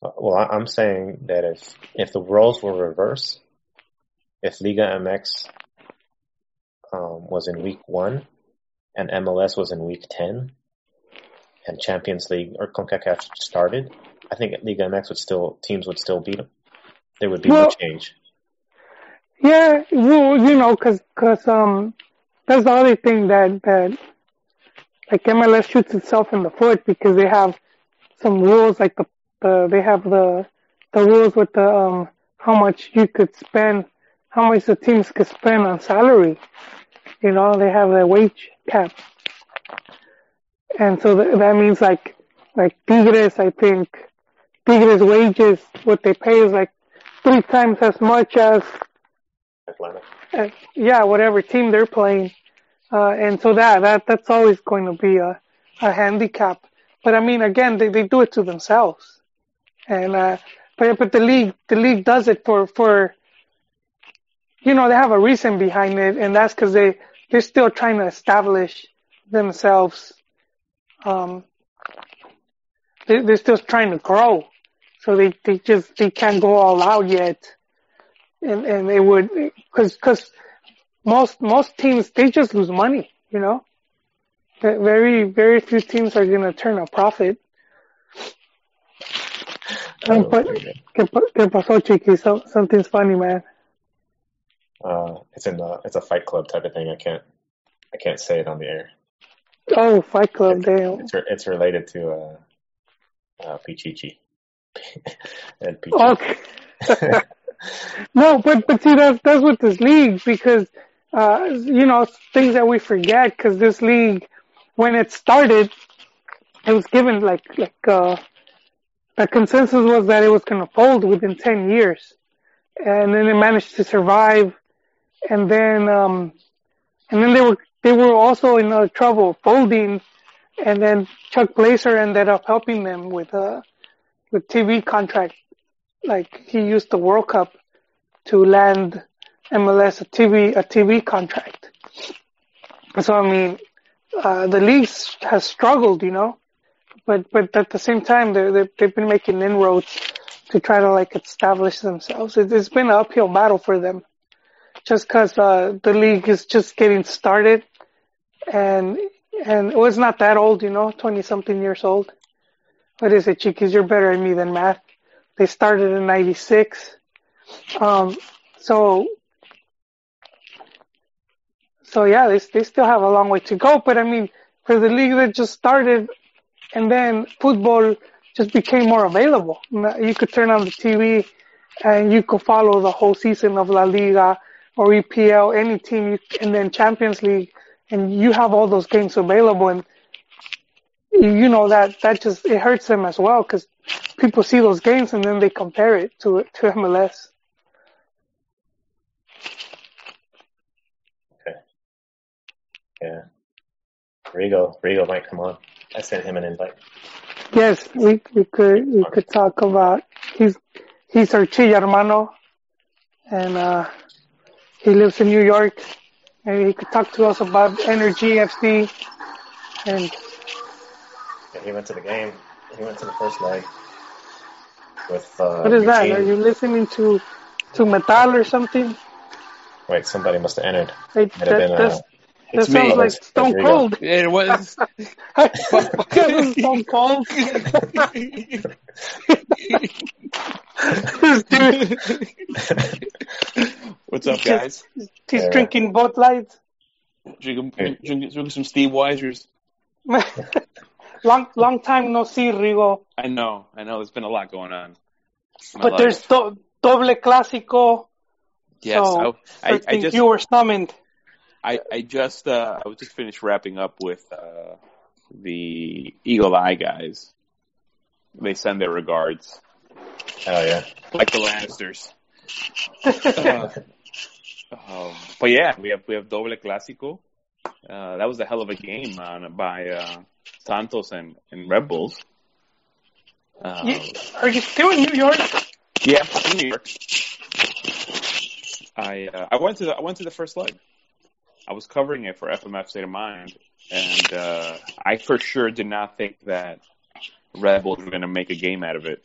Well, I'm saying that if if the roles were reversed, if Liga M X um, was in week one and M L S was in week ten and Champions League or CONCACAF started, I think at Liga M X would still teams would still beat them. There would be well, no change. Yeah, well, you know, because cause, um, that's the other thing that that. Like M L S shoots itself in the foot because they have some rules, like the, the they have the the rules with the um how much you could spend, how much the teams could spend on salary. You know, they have their wage cap, and so th- that means like like Tigres, I think Tigres wages, what they pay is like three times as much as Atlanta. Uh, yeah, whatever team they're playing. Uh, and so that, that, that's always going to be a, a handicap. But I mean, again, they, they do it to themselves. And, uh, but, but the league, the league does it for, for, you know, they have a reason behind it. And that's cause they, they're still trying to establish themselves. Um, they, they're still trying to grow. So they, they just, they can't go all out yet. And, and they would, cause, cause, Most most teams, they just lose money, you know. Very, very few teams are going to turn a profit. Oh, but, ¿qué pasó, Chiqui? So, something's funny, man. Uh, it's in the, it's a Fight Club type of thing. I can't I can't say it on the air. Oh, Fight Club, it's, damn. It's, it's related to uh, uh, Pichichi. and Pichichi. Okay. No, but, but see, that's, that's what this league, because... Uh, you know, things that we forget, because this league, when it started, it was given like, like, uh, the consensus was that it was going to fold within ten years. And then it managed to survive. And then, um, and then they were, they were also in uh, trouble folding. And then Chuck Blaser ended up helping them with, uh, with T V contract. Like, he used the World Cup to land M L S a T V a T V contract. So I mean, uh, the league has struggled, you know, but but at the same time they they they've been making inroads to try to like establish themselves. It, it's been an uphill battle for them, just because uh, the league is just getting started, and and well, it's not that old, you know, twenty something years old. What is it, Chiquis? You're better at me than math. They started in ninety-six, um, so. So yeah, they they still have a long way to go. But I mean, for the league that just started, and then football just became more available. You could turn on the T V, and you could follow the whole season of La Liga or E P L, any team, you, and then Champions League, and you have all those games available. And you know that that just it hurts them as well because people see those games and then they compare it to to M L S. Yeah. Rigo, Rigo might come on. I sent him an invite. Yes, we we could we okay. could talk about he's he's our Chi hermano, and uh, he lives in New York, and he could talk to us about Energy F C. And yeah, he went to the game. He went to the first leg. With uh, what is that? Team. Are you listening to to metal or something? Wait, somebody must have entered. It, it that, have been, That it's sounds me. like Stone Cold. It was. Stone Cold. What's up, guys? He's, he's yeah. drinking Bud Light. Drinking, drink, drink, drink some Steve Weisers. long, long time no see, Rigo. I know, I know. There's been a lot going on. But life. There's do- Doble Clásico. Yes, so I, I, I think I just, you were summoned. I, I just uh, I was just finished wrapping up with uh, the Eagle Eye guys. They send their regards. Oh yeah, like the Lannisters. uh, um, but yeah, we have we have Doble Clásico. Uh, that was a hell of a game on by uh, Santos and, and Red Bulls. Um, you, are you still in New York? Yeah, I'm in New York. I uh, I went to the, I went to the first leg. I was covering it for F M F State of Mind, and uh, I for sure did not think that Red Bulls were going to make a game out of it.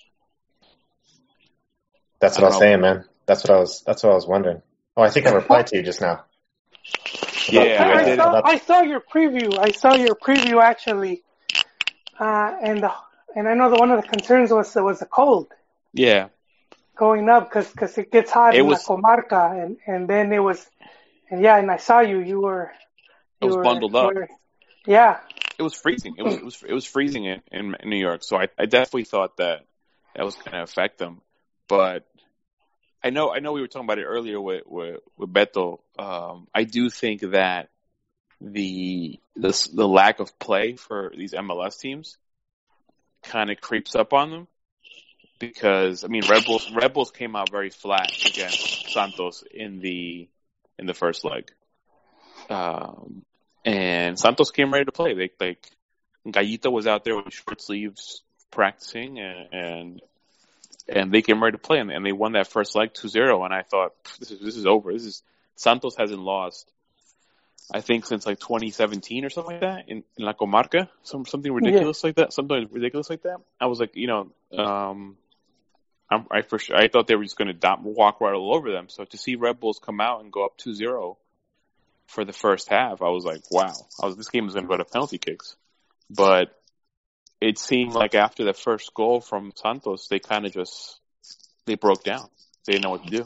That's what I, I was know. saying, man. That's what I was. That's what I was wondering. Oh, I think I replied to you just now. Yeah, I, I, saw, I saw your preview. I saw your preview actually, uh, and the, and I know that one of the concerns was was the cold. Yeah. Going up because because it gets hot it in was, La Comarca, and, and then it was, and yeah, and I saw you. You were. You it was were, bundled up. Were, yeah. It was freezing. It was it was it was freezing in, in New York. So I, I definitely thought that that was going to affect them, but. I know I know we were talking about it earlier with, with, with Beto. Um, I do think that the, the the lack of play for these M L S teams kind of creeps up on them because, I mean, Red Bulls, Red Bulls came out very flat against Santos in the in the first leg. Um, and Santos came ready to play. They, like Gallito was out there with short sleeves practicing and, and – and they came ready to play, and they won that first leg two zero. And I thought, this is this is over. This is Santos hasn't lost, I think, since like twenty seventeen or something like that in, in La Comarca, some something ridiculous yeah. like that. Something ridiculous like that. I was like, you know, um, I'm, I for sure, I thought they were just going to walk right all over them. So to see Red Bulls come out and go up two zero for the first half, I was like, wow, I was this game is going to go to penalty kicks, but. It seemed like after the first goal from Santos, they kind of just they broke down. They didn't know what to do.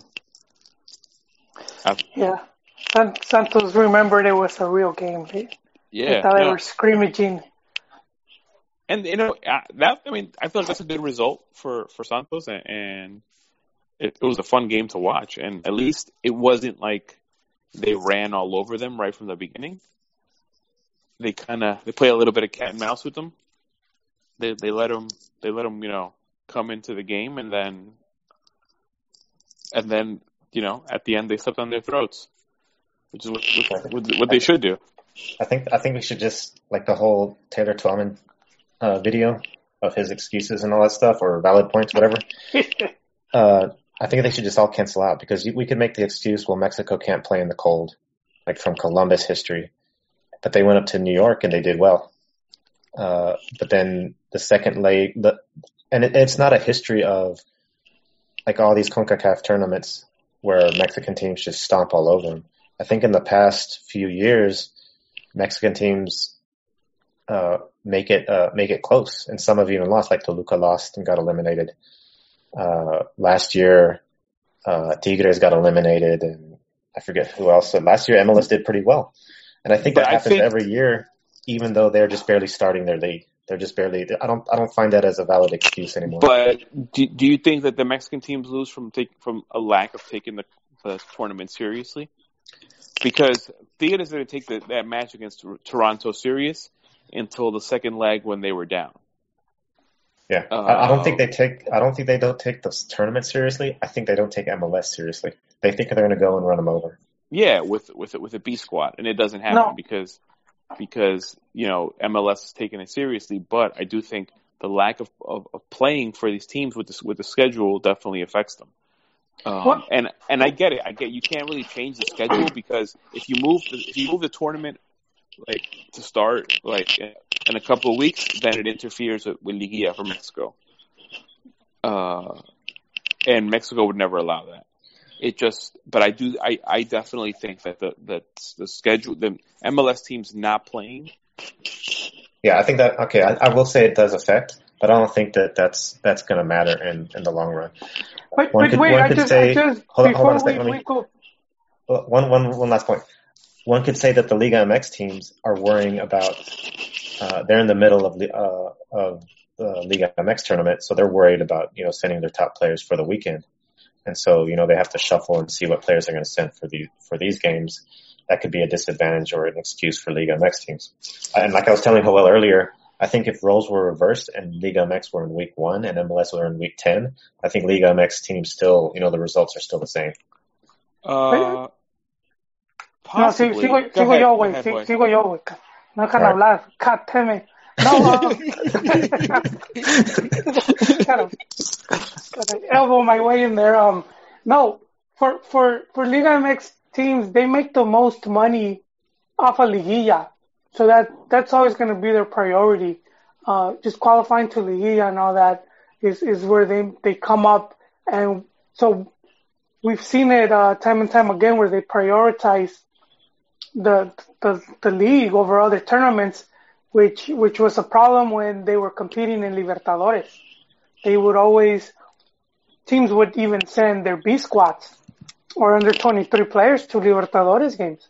After, yeah, San, Santos remembered it was a real game. They, yeah, they thought no. they were scrimmaging. And you know that I mean I feel like that's a good result for, for Santos, and, and it, it was a fun game to watch. And at least it wasn't like they ran all over them right from the beginning. They kind of they play a little bit of cat and mouse with them. They they let them they let them you know come into the game and then and then you know at the end they slipped on their throats, which is what, what, what they should do. I think I think we should just like the whole Taylor Twellman uh, video of his excuses and all that stuff or valid points whatever. uh, I think they should just all cancel out because we could make the excuse well Mexico can't play in the cold like from Columbus history, but they went up to New York and they did well. Uh, but then the second leg, the, and it, it's not a history of like all these CONCACAF tournaments where Mexican teams just stomp all over them. I think in the past few years, Mexican teams uh, make it uh, make it close, and some have even lost. Like Toluca lost and got eliminated uh, last year. Uh, Tigres got eliminated, and I forget who else. So last year, M L S did pretty well, and I think but that I happens think- every year. Even though they're just barely starting their league, they're just barely. I don't. I don't find that as a valid excuse anymore. But do, do you think that the Mexican teams lose from take, from a lack of taking the, the tournament seriously? Because Tigres didn't take the, that match against Toronto serious until the second leg when they were down. Yeah, uh, I, I don't think they take. I don't think they don't take the tournament seriously. I think they don't take M L S seriously. They think they're going to go and run them over. Yeah, with with with a B squad, and it doesn't happen no. because. Because, you know, M L S is taking it seriously, but I do think the lack of, of, of playing for these teams with this, with the schedule definitely affects them. Um, and and I get it. I get you can't really change the schedule because if you move the, if you move the tournament like to start like in a couple of weeks, then it interferes with, with Liguilla for Mexico. Uh, and Mexico would never allow that. It just, but I do, I, I definitely think that the, that the schedule, the M L S teams not playing. Yeah, I think that, okay, I, I will say it does affect, but I don't think that that's, that's going to matter in, in the long run. But, one but could, wait, one I could just, say, I just, hold on, hold on a second. We, me, we go... one, one, one last point. One could say that the Liga M X teams are worrying about, uh, they're in the middle of the, uh, of the Liga M X tournament, so they're worried about, you know, sending their top players for the weekend. And so, you know, they have to shuffle and see what players are going to send for the for these games. That could be a disadvantage or an excuse for Liga M X teams. And like I was telling Joel earlier, I think if roles were reversed and Liga M X were in week one and M L S were in week ten, I think Liga M X teams still, you know, the results are still the same. Uh, possibly. No, sigo, sigo, sigo ahead, yo, güey. Sigo, sigo yo, güey. No can right. hablar. God damn it. No, um, elbow my way in there. Um, no, for for for Liga M X teams, they make the most money off of Liguilla. So that that's always going to be their priority. Uh, just qualifying to Liguilla and all that is, is where they, they come up. And so we've seen it uh, time and time again where they prioritize the the, the league over other tournaments, which which was a problem when they were competing in Libertadores. They would always, teams would even send their B squads or under twenty-three players to Libertadores games.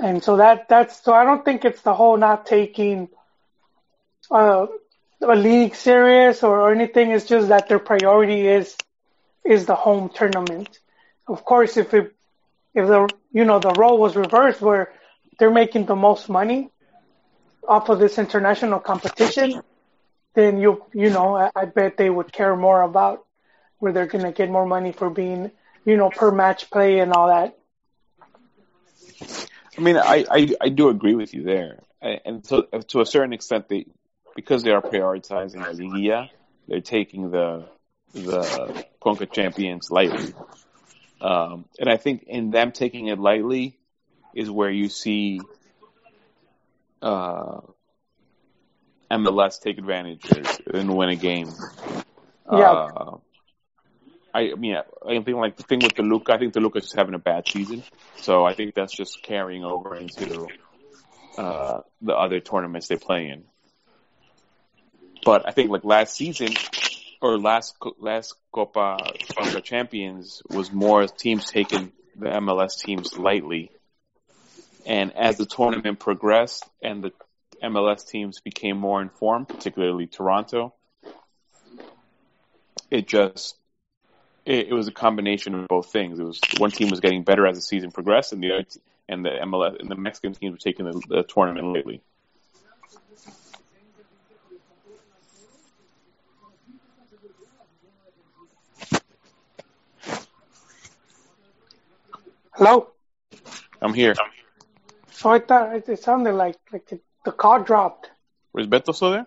And so that that's, so I don't think it's the whole not taking uh, a league serious or, or anything. It's just that their priority is is the home tournament. Of course, if it, if the, you know, the role was reversed where they're making the most money off of this international competition, then you you know, I, I bet they would care more about where they're going to get more money for being, you know, per match play and all that. I mean, I, I, I do agree with you there. And so, to a certain extent, they, because they are prioritizing the Liguilla, they're taking the the Conca champions lightly. Um, and I think in them taking it lightly is where you see uh, M L S take advantages and win a game. Yeah. Uh, I mean, I think like the thing with Toluca, I think Toluca's just having a bad season. So I think that's just carrying over into uh, the other tournaments they play in. But I think like last season or last last Copa Conca Champions was more teams taking the M L S teams lightly. And as the tournament progressed and the M L S teams became more informed, particularly Toronto, it just... It was a combination of both things. It was one team was getting better as the season progressed, and the other t- and the M L S and the Mexican teams were taking the, the tournament lately. Hello. I'm here. So I thought it, it sounded like like it, the call dropped. Was Beto still there?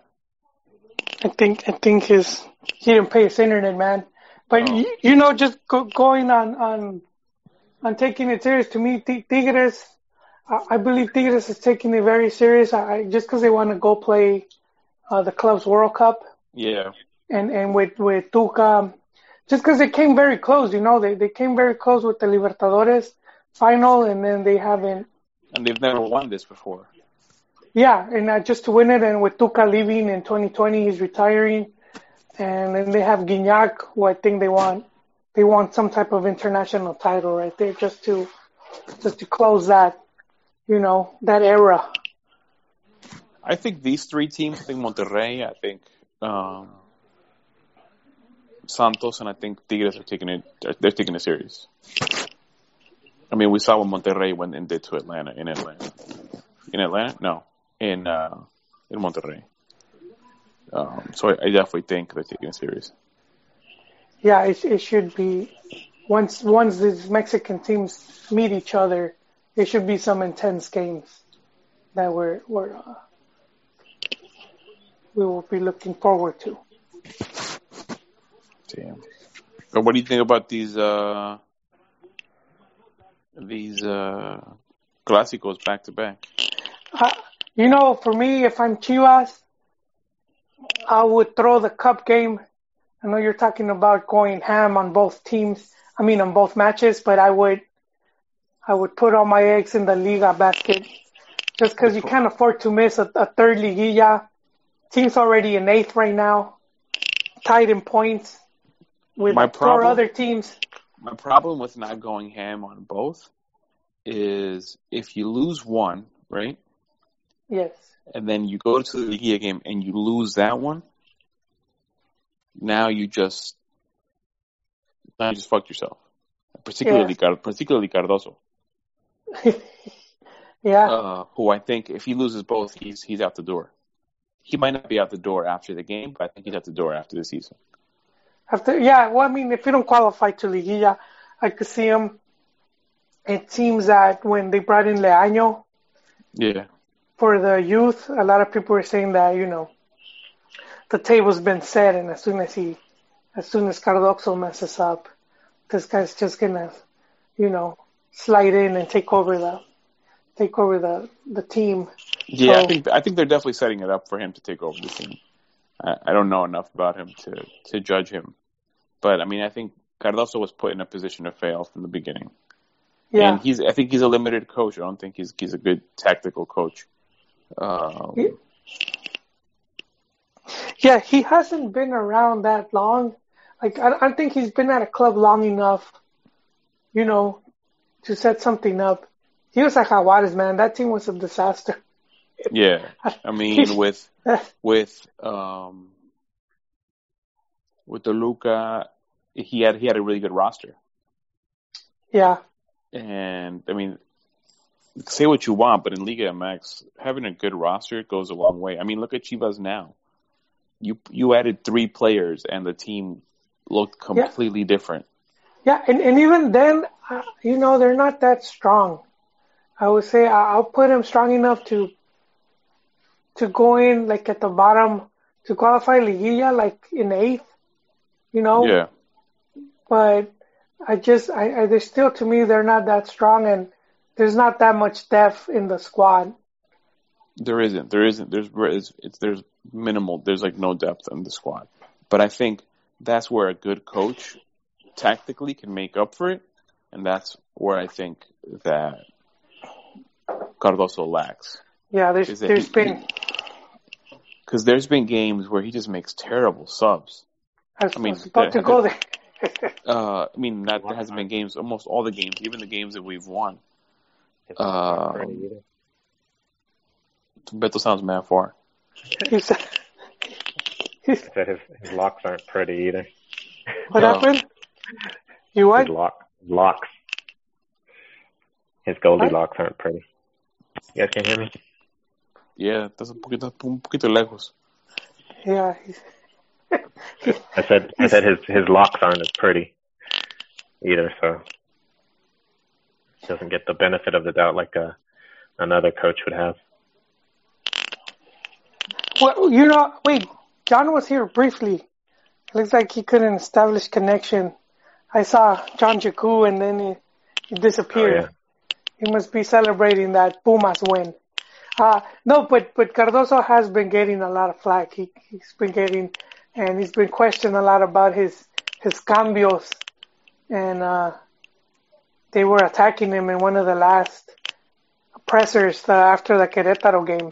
I think I think his he didn't pay his internet, man. But, oh. you, you know, just go, going on, on on taking it serious, to me, T- Tigres, I, I believe Tigres is taking it very serious I, I, just because they want to go play uh, the Club's World Cup. Yeah. And and with, with Tuca, just because they came very close, you know, they, they came very close with the Libertadores final, and then they haven't. And they've never won this before. Yeah, and uh, just to win it, and with Tuca leaving in twenty twenty, he's retiring. And then they have Guiñac, who I think they want. They want some type of international title right there, just to, just to close that, you know, that era. I think these three teams. I think Monterrey. I think um, Santos, and I think Tigres are taking it. They're taking it serious. I mean, we saw what Monterrey went and did to Atlanta in Atlanta. In Atlanta, no, in uh, in Monterrey. Um, so I, I definitely think they're taking it serious. Yeah, it, it should be. Once once these Mexican teams meet each other, there should be some intense games that we're, we're uh, we will be looking forward to. Damn. But what do you think about these uh, these uh, Clásicos back to back? You know, for me, if I'm Chivas, I would throw the cup game. I know you're talking about going ham on both teams. I mean, on both matches, but I would, I would put all my eggs in the Liga basket, just because you can't afford to miss a, a third Liguilla. Team's already in eighth right now, tied in points with my four problem, other teams. My problem with not going ham on both is if you lose one, right? Yes. And then you go to the Liguilla game and you lose that one. Now you just, now you just fucked yourself. Particularly, yeah. particularly Cardoso. yeah. Uh, who I think, if he loses both, he's he's out the door. He might not be out the door after the game, but I think he's out the door after the season. After, yeah. Well, I mean, if you don't qualify to Liguilla, I could see him. It seems that when they brought in Leaño, yeah. For the youth, a lot of people were saying that, you know, the table's been set, and as soon as he, as soon as Cardoso messes up, this guy's just gonna, you know, slide in and take over the take over the, the team. Yeah, so, I think I think they're definitely setting it up for him to take over the team. I, I don't know enough about him to, to judge him. But, I mean, I think Cardoso was put in a position to fail from the beginning. Yeah. And he's I think he's a limited coach. I don't think he's he's a good tactical coach. Um, yeah. yeah, he hasn't been around that long. Like, I don't think he's been at a club long enough, you know, to set something up. He was like Juárez, man. That team was a disaster. Yeah, I mean, with with um, with Toluca, he had he had a really good roster. Yeah, and I mean, say what you want, but in Liga M X, having a good roster goes a long way. I mean, look at Chivas now. You you added three players, and the team looked completely yeah. different. Yeah, and, and even then, uh, you know, they're not that strong. I would say I'll put him strong enough to to go in, like, at the bottom, to qualify Liguilla, like, in eighth, you know? Yeah. But I just, I, I they're still, to me, they're not that strong, and there's not that much depth in the squad. There isn't. There isn't. There's it's, it's there's minimal. There's, like, no depth in the squad. But I think that's where a good coach tactically can make up for it, and that's where I think that Cardoso lacks. Yeah, there's there's he, been because there's been games where he just makes terrible subs. I was, I mean, was about there, to go there. uh, I mean, that there hasn't been games. Almost all the games, even the games that we've won. Uh, Beto sounds mad for. His his locks aren't pretty either. What uh, happened? You what? His lock, locks. His goalie what? Locks aren't pretty. You guys can hear me? Yeah, that's a poquito, un poquito lejos. Yeah. I said, I said his, his locks aren't as pretty either, so he doesn't get the benefit of the doubt like a, another coach would have. Well, you know, wait, John was here briefly. Looks like he couldn't establish connection. I saw John Jacu and then he, he disappeared. Oh, yeah. He must be celebrating that Pumas win. Uh, no, but, but Cardoso has been getting a lot of flack. He, he's been getting, and he's been questioned a lot about his his cambios. And uh, they were attacking him in one of the last pressers uh, after the Querétaro game.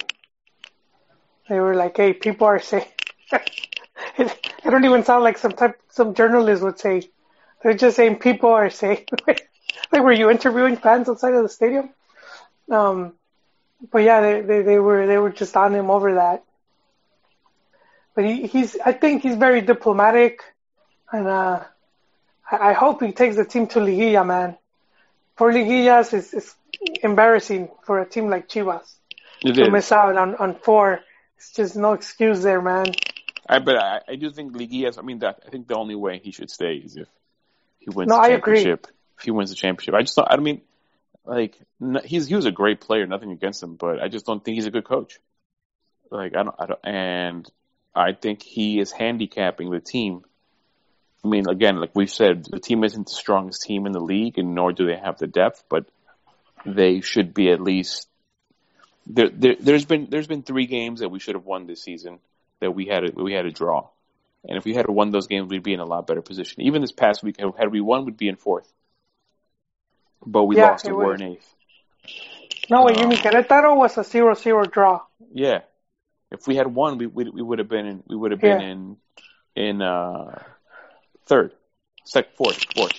They were like, hey, people are saying... it, it don't even sound like some type, some journalist would say. They're just saying people are saying... Like, were you interviewing fans outside of the stadium? Um, but yeah, they, they, they were they were just on him over that. But he, he's I think he's very diplomatic, and uh, I, I hope he takes the team to Liguilla, man. For Liguillas, it's, it's embarrassing for a team like Chivas it to is. miss out on, on four. It's just no excuse there, man. I but I, I do think Liguillas. I mean, that I think the only way he should stay is if he wins no, the championship. I agree. If he wins the championship, I just don't, I mean, like he's he was a great player, nothing against him, but I just don't think he's a good coach. Like I don't, I don't, and I think he is handicapping the team. I mean, again, like we've said, the team isn't the strongest team in the league, and nor do they have the depth, but they should be at least. There, there there's been there's been three games that we should have won this season that we had a, we had a draw, and if we had won those games, we'd be in a lot better position. Even this past week, had we won, we'd be in fourth. But we yeah, lost to Warren eighth. No, um, you mean Querétaro was a zero zero draw. Yeah, if we had won, we we, we would have been in, we would have been yeah. in in uh, third, second, fourth, fourth.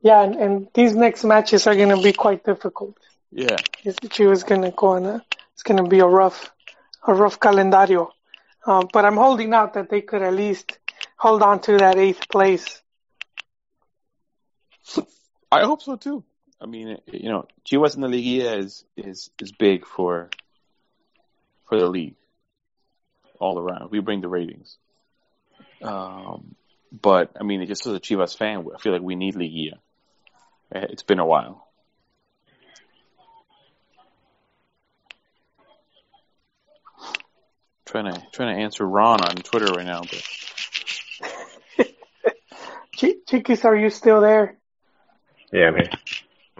Yeah, and, and these next matches are going to be quite difficult. Yeah, she was going to go on. A, it's going to be a rough, a rough calendario. Um, but I'm holding out that they could at least hold on to that eighth place. I hope so too. I mean, you know, Chivas in the Liguilla is, is is big for for the league all around. We bring the ratings, um, but I mean, just as a Chivas fan, I feel like we need Liguilla. It's been a while. I'm trying to trying to answer Ron on Twitter right now, but Ch- Chiquis, are you still there? Yeah, man.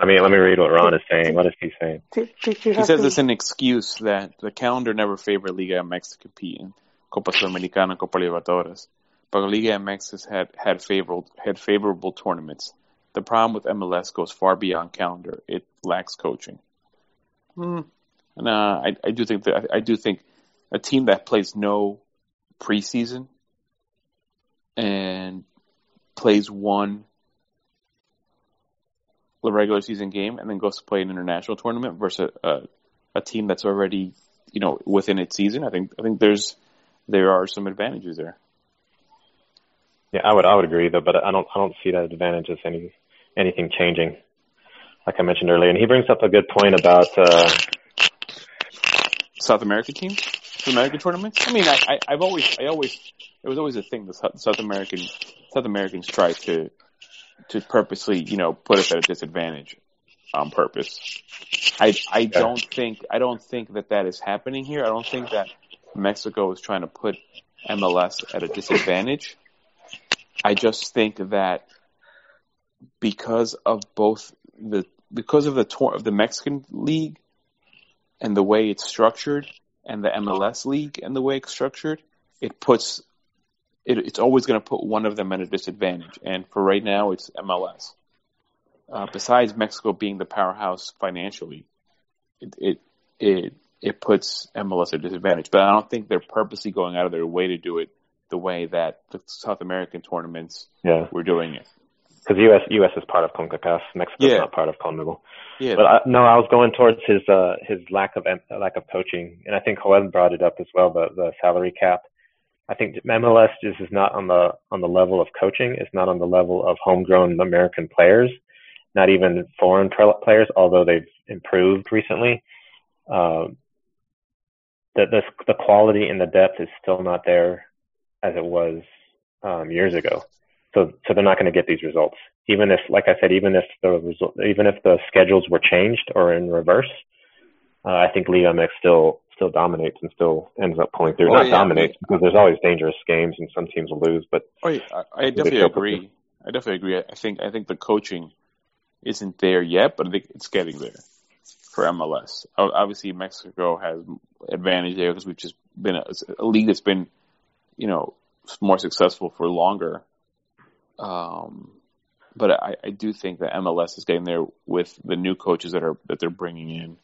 I mean, let me read what Ron is saying. What is he saying? He says it's an excuse that the calendar never favored Liga M X to compete in Copa Sudamericana, Copa Libertadores, but Liga M X has had, had, favorable, had favorable tournaments. The problem with M L S goes far beyond calendar. It lacks coaching. Mm. And uh, I, I do think that I, I do think a team that plays no preseason and plays one regular season game and then goes to play an international tournament versus a, a team that's already, you know, within its season. I think I think there's there are some advantages there. Yeah, I would I would agree though, but I don't I don't see that advantage as any anything changing, like I mentioned earlier. And he brings up a good point about uh, South American teams, South American tournaments. I mean, I, I I've always I always it was always a thing. The South American South Americans try to to purposely, you know, put us at a disadvantage on purpose. I I don't think I don't think that that is happening here. I don't think that Mexico is trying to put M L S at a disadvantage. I just think that because of both the because of the tour of the Mexican league and the way it's structured, and the M L S league and the way it's structured, it puts it, it's always going to put one of them at a disadvantage. And for right now, it's M L S. Uh, besides Mexico being the powerhouse financially, it it it it puts M L S at a disadvantage. But I don't think they're purposely going out of their way to do it the way that the South American tournaments yeah. were doing it. Because U S U S is part of CONCACAF, Mexico is yeah. not part of CONMEBOL. Yeah. But I, no, I was going towards his uh, his lack of lack of coaching, and I think Joel brought it up as well. The the salary cap. I think M L S just is not on the on the level of coaching. It's not on the level of homegrown American players, not even foreign players, although they've improved recently. Uh, the, the the quality and the depth is still not there as it was um, years ago. So, so they're not going to get these results. Even if, like I said, even if the result, even if the schedules were changed or in reverse, uh, I think Liga M X still, still dominates and still ends up pulling through. Oh, not yeah, dominates, I mean, because there's always dangerous games and some teams will lose, but. Oh, yeah, I, I definitely agree. Them. I definitely agree. I think, I think the coaching isn't there yet, but I think it's getting there for M L S. Obviously, Mexico has advantage there because we've just been a, a league that's been, you know, more successful for longer. Um, but I, I do think that M L S is getting there with the new coaches that are that they're bringing in.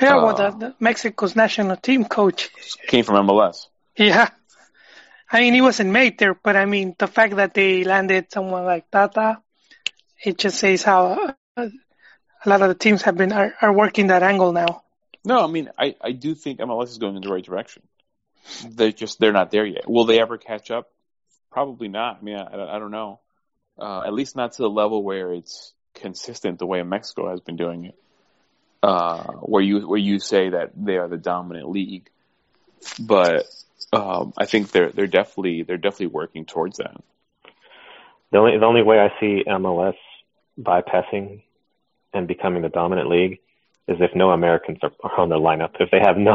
Yeah, uh, well, the, the Mexico's national team coach came from M L S. Yeah, I mean he wasn't made there, but I mean the fact that they landed someone like Tata, it just says how a lot of the teams have been are, are working that angle now. No, I mean I, I do think M L S is going in the right direction. They just they're not there yet. Will they ever catch up? Probably not. I mean, I, I don't know. Uh, at least not to the level where it's consistent the way Mexico has been doing it, uh, where you where you say that they are the dominant league. But um, I think they're they're definitely they're definitely working towards that. The only the only way I see M L S bypassing and becoming the dominant league is if no Americans are, are on their lineup. If they have no,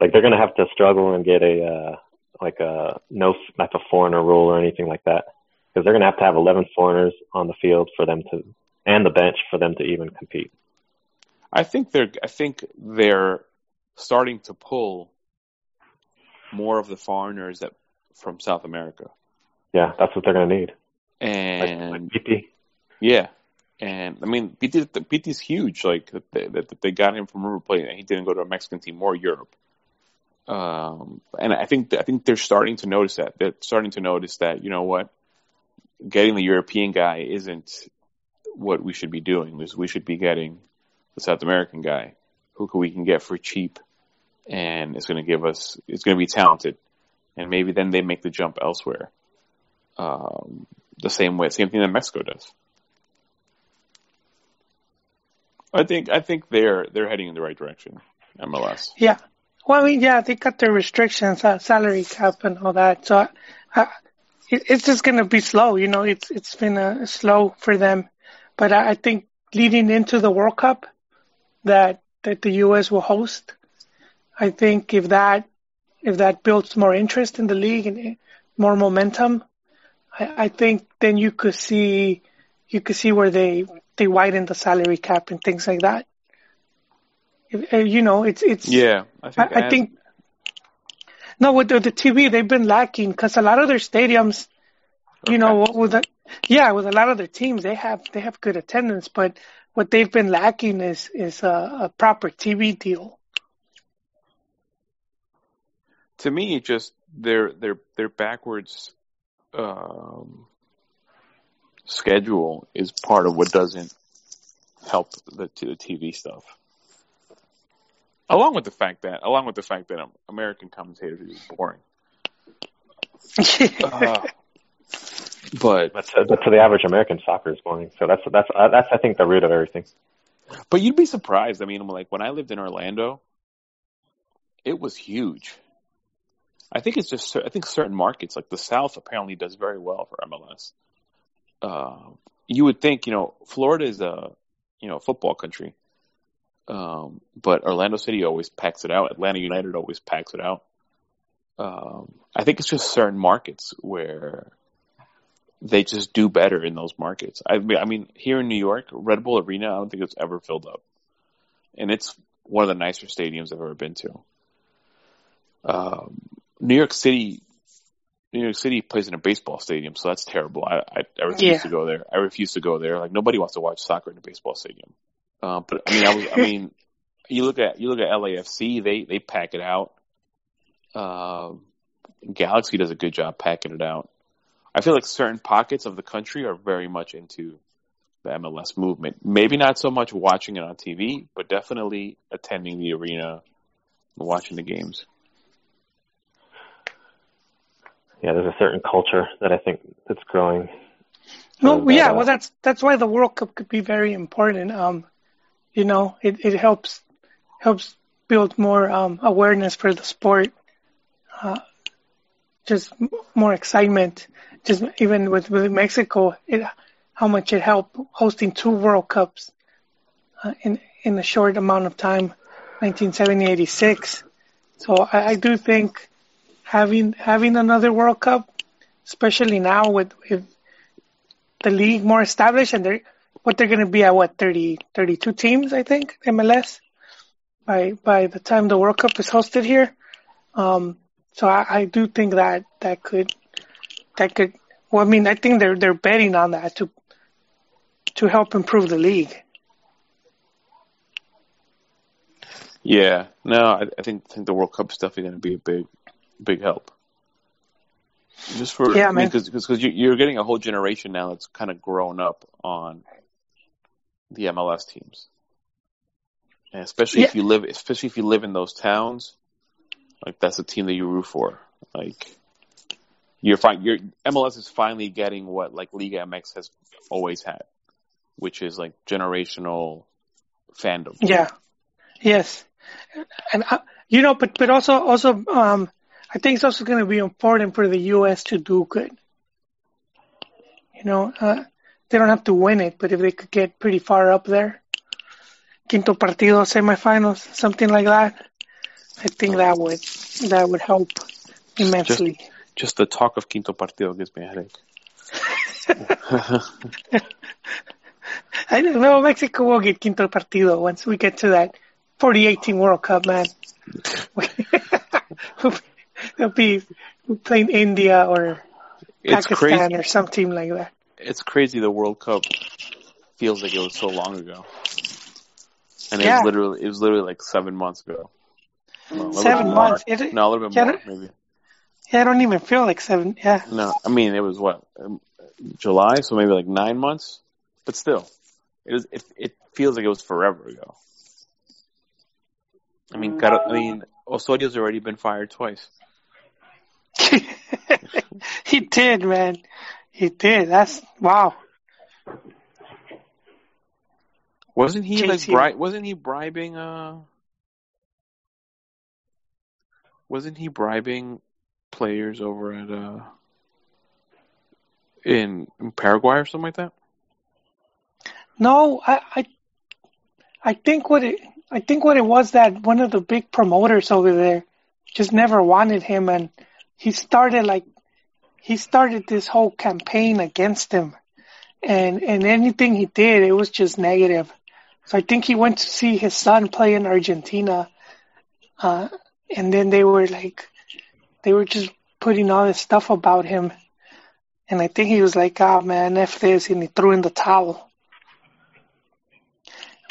like they're going to have to struggle and get a. Uh, like a no, like a foreigner rule or anything like that, because they're going to have to have eleven foreigners on the field for them to, and the bench for them to even compete. I think they're, I think they're starting to pull more of the foreigners that from South America. Yeah, that's what they're going to need. And like, like Piti. Yeah, and I mean Piti, Piti's huge. Like that they, that they got him from River Plate, and he didn't go to a Mexican team or Europe. Um, and I think I think they're starting to notice that they're starting to notice that you know what, getting the European guy isn't what we should be doing. We should be getting the South American guy who we can get for cheap, and it's going to give us it's going to be talented, and maybe then they make the jump elsewhere. Um, the same way, same thing that Mexico does. I think I think they're they're heading in the right direction. M L S, yeah. Well, I mean, yeah, they cut their restrictions, uh, salary cap and all that. So uh, it, it's just going to be slow. You know, it's it's been uh, slow for them. But I, I think leading into the World Cup that that the U S will host, I think if that if that builds more interest in the league and more momentum, I, I think then you could see you could see where they they widen the salary cap and things like that. You know, it's it's. Yeah, I think. I, I think no, with the, the T V, they've been lacking because a lot of their stadiums, you okay. know, with the, yeah, with a lot of their teams, they have they have good attendance, but what they've been lacking is is a, a proper T V deal. To me, just their their their backwards um, schedule is part of what doesn't help the the T V stuff. Along with the fact that, along with the fact that American commentators are just boring. uh, but that's, uh, to the average American, soccer is boring. So that's that's uh, that's I think the root of everything. But you'd be surprised. I mean, like when I lived in Orlando, it was huge. I think it's just I think certain markets, like the South, apparently does very well for M L S. Uh, you would think, you know, Florida is a you know football country. Um, but Orlando City always packs it out. Atlanta United always packs it out. Um, I think it's just certain markets where they just do better in those markets. I mean, I mean, here in New York, Red Bull Arena, I don't think it's ever filled up. And it's one of the nicer stadiums I've ever been to. Um, New York City, New York City plays in a baseball stadium, so that's terrible. I, I, I refuse yeah. to go there. I refuse to go there. Like, nobody wants to watch soccer in a baseball stadium. Uh, but I mean, I, was, I mean, you look at you look at L A F C. They they pack it out. Uh, Galaxy does a good job packing it out. I feel like certain pockets of the country are very much into the M L S movement. Maybe not so much watching it on T V, but definitely attending the arena, and watching the games. Yeah, there's a certain culture that I think that's growing. No, well, yeah, well that's that's why the World Cup could be very important. Um, You know, it, it helps helps build more um, awareness for the sport, uh, just more excitement. Just even with, with Mexico, it, how much it helped hosting two World Cups uh, in in a short amount of time, nineteen seventy, eighty-six. So I, I do think having having another World Cup, especially now with if the league more established and they're. What they're going to be at, what, thirty, thirty-two teams, I think, M L S, by by the time the World Cup is hosted here. Um, so I, I do think that that could, that could, well, I mean, I think they're they're betting on that to to help improve the league. Yeah, no, I, I think think the World Cup stuff is going to be a big, big help. Just for, yeah, I mean, because because you're getting a whole generation now that's kind of grown up on the M L S teams, and especially yeah. if you live, especially if you live in those towns, like that's the team that you root for. Like you're fine. Your M L S is finally getting what like Liga M X has always had, which is like generational fandom. Yeah, yes, and uh, you know, but but also also um, I think it's also going to be important for the U S to do good. You know. Uh, They don't have to win it, but if they could get pretty far up there, quinto partido, semifinals, something like that, I think that would that would help immensely. Just, just the talk of quinto partido gives me a headache. I don't know. Mexico will get quinto partido once we get to that forty eighteen World Cup, man. They'll be playing India or it's Pakistan crazy. Or some team like that. It's crazy the World Cup feels like it was so long ago. And yeah. it was literally it was literally like seven months ago. No, seven months. It, no, a little bit yeah, more, maybe. Yeah, I don't even feel like seven, yeah. No, I mean, it was what, July? So maybe like nine months? But still, it was, it, it feels like it was forever ago. I mean, no. I mean, Osorio's already been fired twice. He did, man. He did. That's wow. Wasn't he like bri- wasn't he bribing uh Wasn't he bribing players over at uh in, in Paraguay or something like that? No, I, I I think what it I think what it was that one of the big promoters over there just never wanted him and he started like He started this whole campaign against him, and and anything he did, it was just negative. So I think he went to see his son play in Argentina, uh, and then they were like, they were just putting all this stuff about him, and I think he was like, "Ah, oh, man, F this," and he threw in the towel.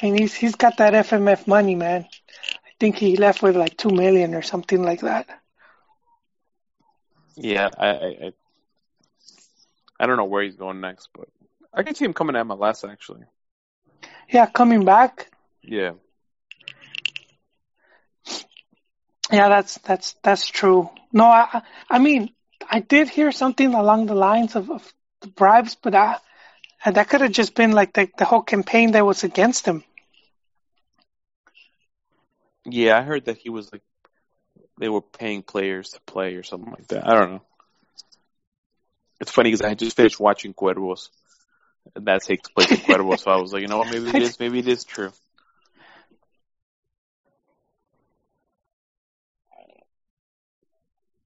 And he's he's got that F M F money, man. I think he left with like two million or something like that. Yeah, I, I, I don't know where he's going next, but I can see him coming to M L S actually. Yeah, coming back. Yeah. Yeah, that's that's that's true. No, I I mean I did hear something along the lines of, of the bribes, but I, that could have just been like the, the whole campaign that was against him. Yeah, I heard that he was like, they were paying players to play or something like that. I don't know. It's funny because I just finished watching Cuervos. And that takes place in Cuervos, so I was like, you know what, maybe it is, maybe it is true.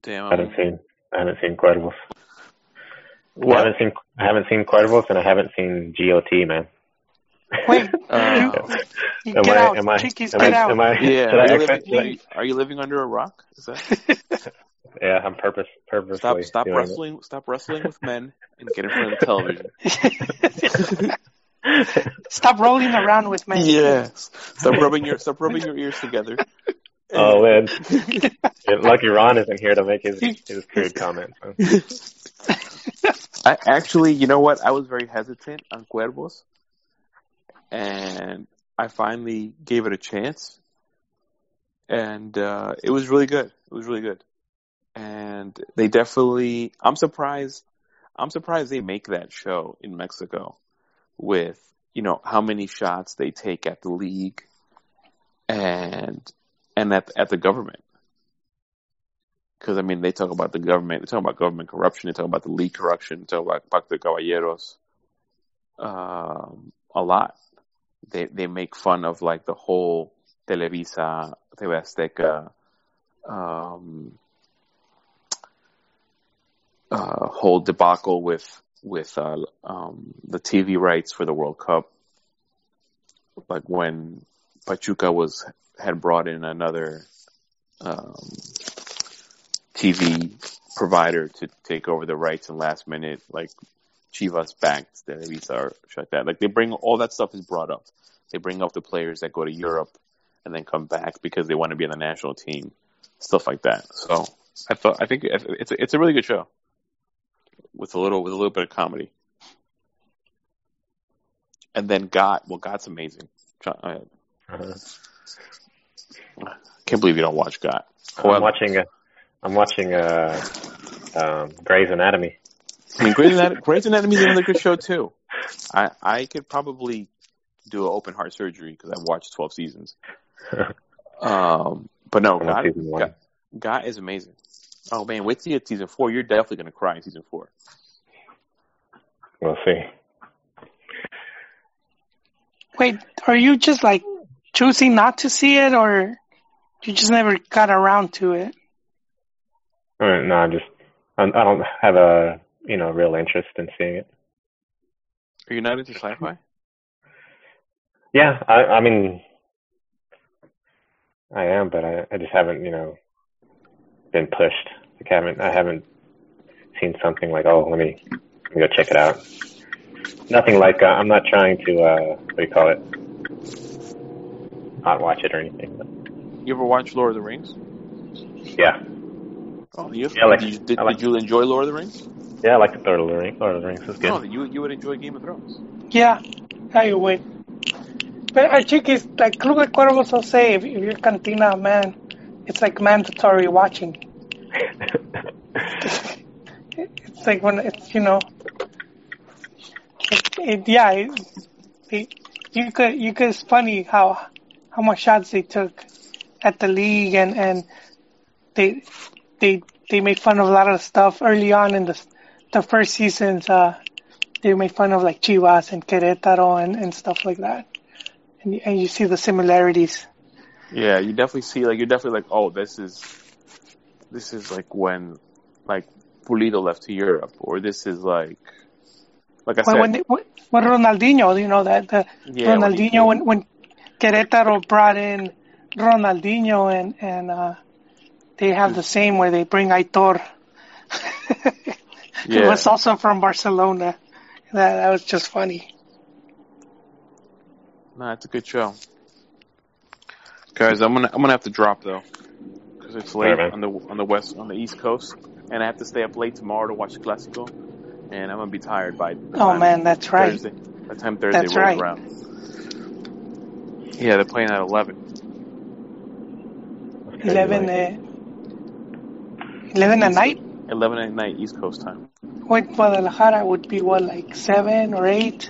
Damn. I haven't seen, I haven't seen Cuervos. What? I haven't seen, I haven't seen Cuervos, and I haven't seen G O T, man. Wait, uh, you, you get I, out. Am I, Chickies, am get I, out. Am I, yeah. Are, I you expect, living, like, are you living under a rock? Is that... yeah, I'm purpose, purposely. Stop, stop wrestling it. Stop wrestling with men and get in front of the television. Stop rolling around with men. Yeah. Stop rubbing your stop rubbing your ears together. Oh, man. Lucky Ron isn't here to make his, his crude comment. So. I actually, you know what? I was very hesitant on Cuervos. And I finally gave it a chance, and uh, it was really good. It was really good, and they definitely. I'm surprised. I'm surprised they make that show in Mexico, with you know how many shots they take at the league, and and at at the government. Because I mean, they talk about the government. They talk about government corruption. They talk about the league corruption. They talk about Pacto de Caballeros. Um, a lot. They they make fun of like the whole Televisa, T V Azteca, um, uh, whole debacle with with uh, um, the T V rights for the World Cup. Like when Pachuca was had brought in another um, T V provider to take over the rights, and last minute like Chivas backed Televisa or shut that. Like they bring all that stuff is brought up. They bring up the players that go to Europe and then come back because they want to be on the national team, stuff like that. So I thought I think it's a, it's a really good show with a little with a little bit of comedy. And then God, well, God's amazing. I can't believe you don't watch God. Oh, I'm, I'm watching. A, I'm watching uh, um, Grey's Anatomy. I mean, Grey's Anatomy, Grey's Anatomy is another good show, too. I, I could probably do an open-heart surgery because I've watched twelve seasons. Um, but no, God, God, God is amazing. Oh, man, wait till you get season four. You're definitely going to cry in season four. We'll see. Wait, are you just, like, choosing not to see it, or you just never got around to it? Uh, no, I'm just – I don't have a – you know, real interest in seeing it. Are you not into sci-fi? Yeah, I, I mean, I am, but I, I just haven't, you know, been pushed. Like, I haven't, I haven't seen something like, oh, let me, let me go check it out. Nothing like, uh, I'm not trying to, uh, what do you call it? Not watch it or anything. But. You ever watch Lord of the Rings? Yeah. Oh, you? Yeah, like, did you, did, like, did you enjoy Lord of the Rings? Yeah, I like the Lord of the Rings. Lord of the Rings is good. No, you you would enjoy Game of Thrones. Yeah, I would. But I think it's like Club de Cuervos will say, if you're Cantina, man, it's like mandatory watching. It's like when it's, you know, it, it, yeah, it, it, you could you could. It's funny how how much shots they took at the league, and and they they they made fun of a lot of stuff early on in the. The first seasons, uh, they made fun of like Chivas and Querétaro and, and stuff like that, and and you see the similarities. Yeah, you definitely see like you're definitely like, oh, this is this is like when like Pulido left to Europe, or this is like Like I when, said, when, they, when Ronaldinho, you know that the yeah, Ronaldinho when, when when Querétaro brought in Ronaldinho and and uh, they have the same where they bring Aitor. He yeah. was also from Barcelona. That that was just funny. No, it's a good show. Guys, I'm gonna I'm gonna have to drop though, because it's late right, on the on the west on the East Coast, and I have to stay up late tomorrow to watch the Clásico, and I'm gonna be tired by. The oh time man, that's right. Thursday, by the time Thursday rolls right. around. Yeah, they're playing at eleven. Okay, eleven. Uh, eleven at night. Eleven at night East Coast time. Wait, Guadalajara would be what, like seven or eight?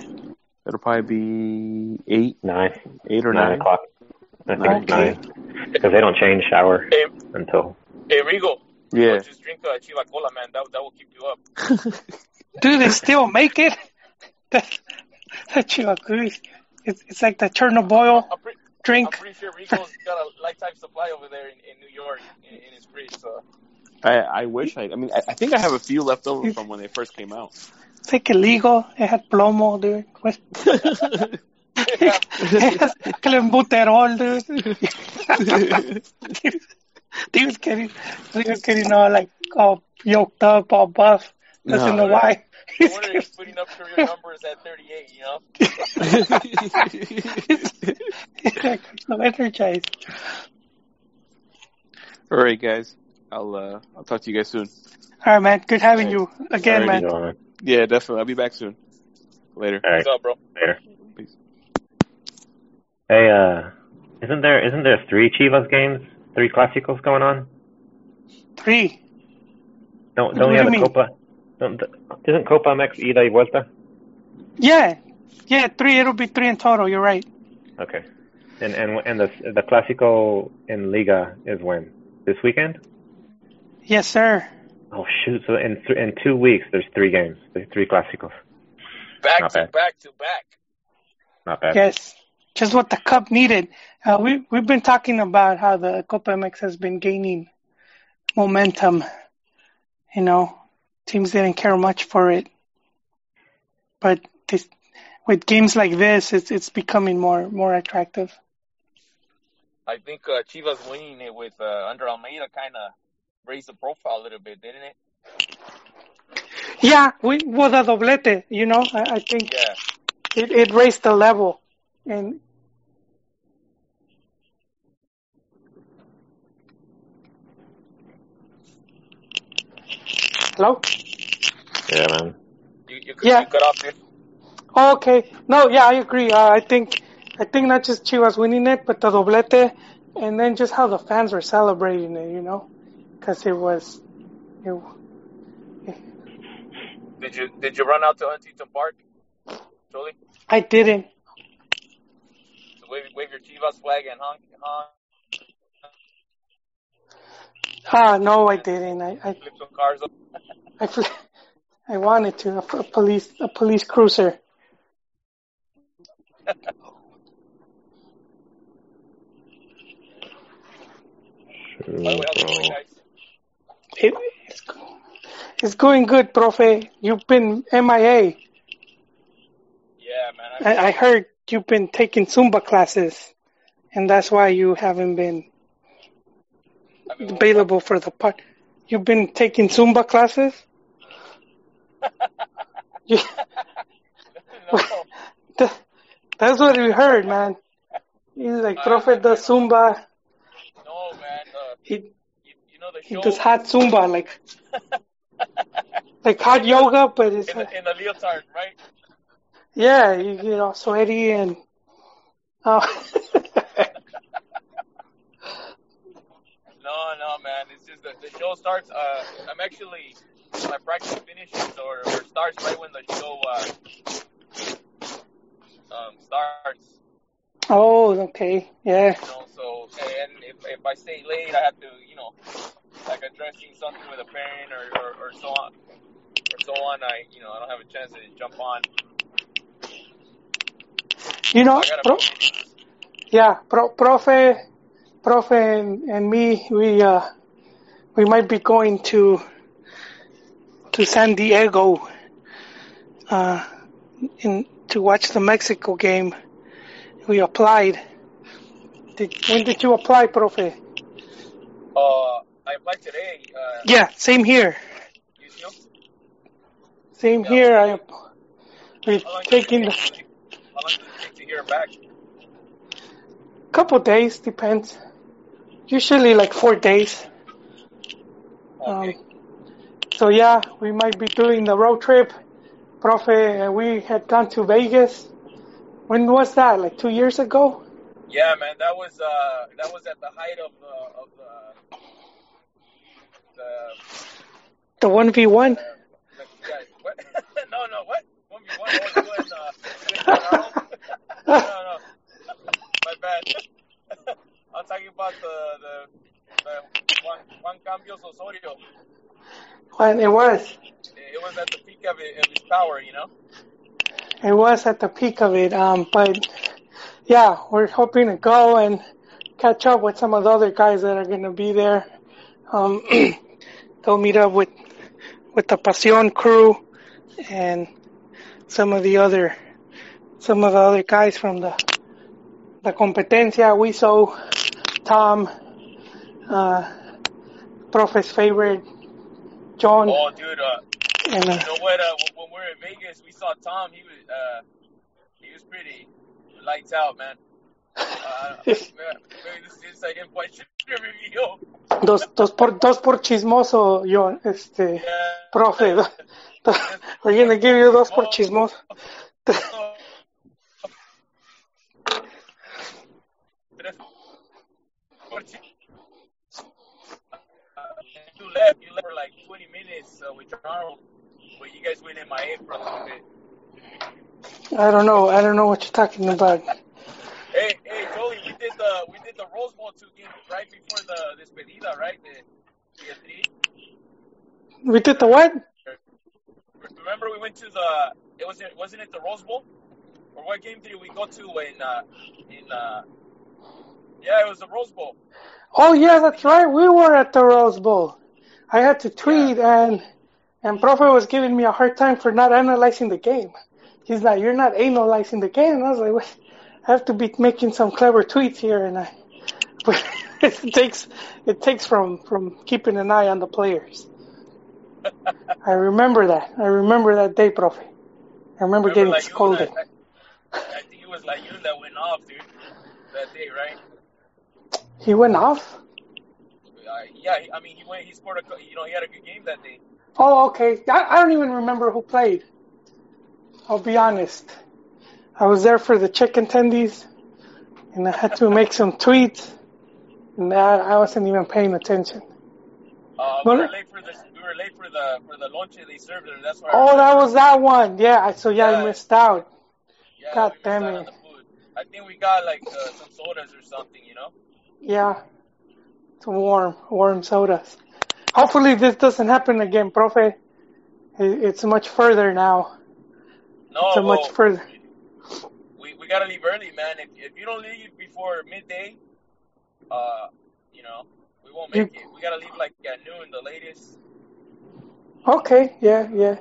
It'll probably be eight, nine, eight or nine, nine o'clock. I think it's nine because they don't change shower hey, until. Hey Rigo, yeah, just drink a Chiva Cola, man. That that will keep you up. Dude, they still make it. That that Chiva Cola, it's it's like the Chernobyl I'm pre- drink. I'm pretty sure Rigo's got a lifetime supply over there in, in New York in, in his fridge. So. I, I wish I. I mean, I, I think I have a few left over from when they first came out. It's like illegal. It had plomo, dude. It has clenbuterol, dude. He was getting, he was getting all like all yoked up, all buff. Doesn't know why. I wonder if he's putting up career numbers at thirty-eight. You know. He's like so energized. All right, guys. I'll uh, I'll talk to you guys soon. All right, man. Good having hey. you again, Sorry man. You know, man. Yeah, definitely. I'll be back soon. Later. All right. What's up, bro? Later. Peace. Hey, uh, isn't there isn't there three Chivas games, three Clásicos going on? Three. Don't don't what we have do a Copa? Don't, isn't Copa M X ida y vuelta? Yeah, yeah, three. It'll be three in total. You're right. Okay, and and and the the Clásico in Liga is when? This weekend? Yes, sir. Oh shoot! So in th- in two weeks, there's three games, there's three Clásicos. Back Not to bad. back to back. Not bad. Yes, just what the cup needed. Uh, we we've been talking about how the Copa M X has been gaining momentum. You know, teams didn't care much for it, but this, with games like this, it's it's becoming more more attractive. I think uh, Chivas winning it with uh, under Almeida kind of. Raise the profile a little bit, didn't it? Yeah, we, with a doblete, you know, I, I think yeah. it, it raised the level. And hello? Yeah, man. You, you, could, yeah. you cut off there. Oh, okay. No, yeah, I agree. Uh, I think I think not just Chivas winning it, but the doblete, and then just how the fans were celebrating it, you know? Because it was, it was yeah. Did you did you run out to Huntington Park, Jolie? I didn't. So wave, wave your Chivas flag and honk, honk. Ah, no, I didn't. I I flipped some cars up. I fl- I wanted to a, a police a police cruiser. Sure, It, it's, it's going good, Profe. You've been M I A. Yeah, man. I, mean, I, I heard you've been taking Zumba classes, and that's why you haven't been I mean, available for the part. You've been taking Zumba classes? you, no. that, that's what we heard, man. He's like, Profe does Zumba. No, man. Uh, he, He does hot Zumba, like like hot yoga, but it's in a, in a leotard, right? Yeah, you, you know, sweaty and. Uh, no, no, man, it's just that the show starts. Uh, I'm actually my practice finishes or, or starts right when the show uh, um, starts. Oh, okay, yeah. You know, so and if if I stay late, I have to, you know. Like addressing something with a parent or, or, or so on, or so on. I, you know, I don't have a chance to jump on. You know, pro- yeah, pro- profe, profe, and, and me, we uh, we might be going to to San Diego uh, in, to watch the Mexico game. We applied. Did, when did you apply, Profe? Uh, I applied today. Uh, yeah, same here. You too? Same yeah, here. I we're taking. The, how long did it take to hear back? Couple days, depends. Usually like four days. Okay. Um, so yeah, we might be doing the road trip. Profe, we had gone to Vegas. When was that? Like two years ago? Yeah, man, that was uh, that was at the height of uh, of uh, the the one v one. No, no, what one v one? No, no, my bad. I'm talking about the the, the Juan, Juan Cambios Osorio. When it was. It was at the peak of, it, of his power, you know. It was at the peak of it, um, but. Yeah, we're hoping to go and catch up with some of the other guys that are going to be there. Um, they'll meet up with with the Pasión crew and some of the other some of the other guys from the the Competencia. We saw Tom, uh, Prof's favorite, John. Oh, dude! Uh, and, uh, you know what? Uh, when we were in Vegas, we saw Tom. He was uh, he was pretty. Lights out, man. Uh, maybe this is like a question review. Dos, dos por, dos por chismoso, yo, este, yeah. Profe. Do, do, we're gonna give you dos por chismoso. You left, you left for like twenty minutes uh, with Charles, but you guys went in my head for a little bit. I don't know. I don't know what you're talking about. Hey, hey, Jolie, we did the we did the Rose Bowl two games right before the despedida, right? The, the we did the what? Remember, we went to the it was wasn't it the Rose Bowl? Or what game did we go to in uh, in? Uh, yeah, it was the Rose Bowl. Oh yeah, that's right. We were at the Rose Bowl. I had to tweet yeah. and and Profe was giving me a hard time for not analyzing the game. He's like, you're not analyzing the game. And I was like, wait, I have to be making some clever tweets here, and I, but it takes it takes from, from keeping an eye on the players. I remember that. I remember that day, Profe. I remember, remember getting like scolded. That, I, I think it was like you that went off, dude, that day, right? He went off. Uh, yeah, I mean, he went. He scored a. You know, he had a good game that day. Oh, okay. I, I don't even remember who played. I'll be honest. I was there for the chicken tendies, and I had to make some tweets, and I, I wasn't even paying attention. Uh, we, were late for the, we were late for the for the lunch they served there. That's why. Oh, that was that one. Yeah. So yeah, yeah. I missed out. Yeah, God we damn missed out it. On the food. I think we got like uh, some sodas or something, you know. Yeah. Some warm, warm sodas. Hopefully this doesn't happen again, Profe. It's much further now. No, so much further. We we gotta leave early, man. If if you don't leave before midday, uh, you know, we won't make you, it. We gotta leave like at noon, the latest. Okay, yeah, yeah,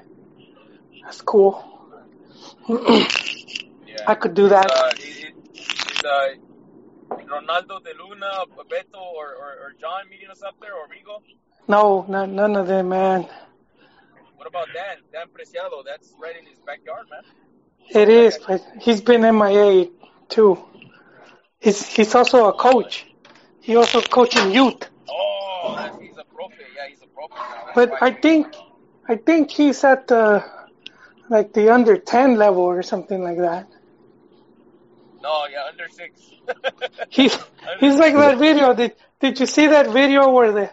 that's cool. Yeah, I could do that. Uh, is, is, uh, Ronaldo de Luna, Beto, or, or or John meeting us up there, or Rigo? No, not none of them, man. What about Dan? Dan Preciado, that's right in his backyard, man. It is, but he's been M I A too. He's he's also a coach. He also coaching youth. Oh, that's, he's a profe. Yeah, he's a profe now. But I think, I think he's at the, like the under ten level or something like that. No, yeah, under six. he's he's like that video. Did did you see that video where the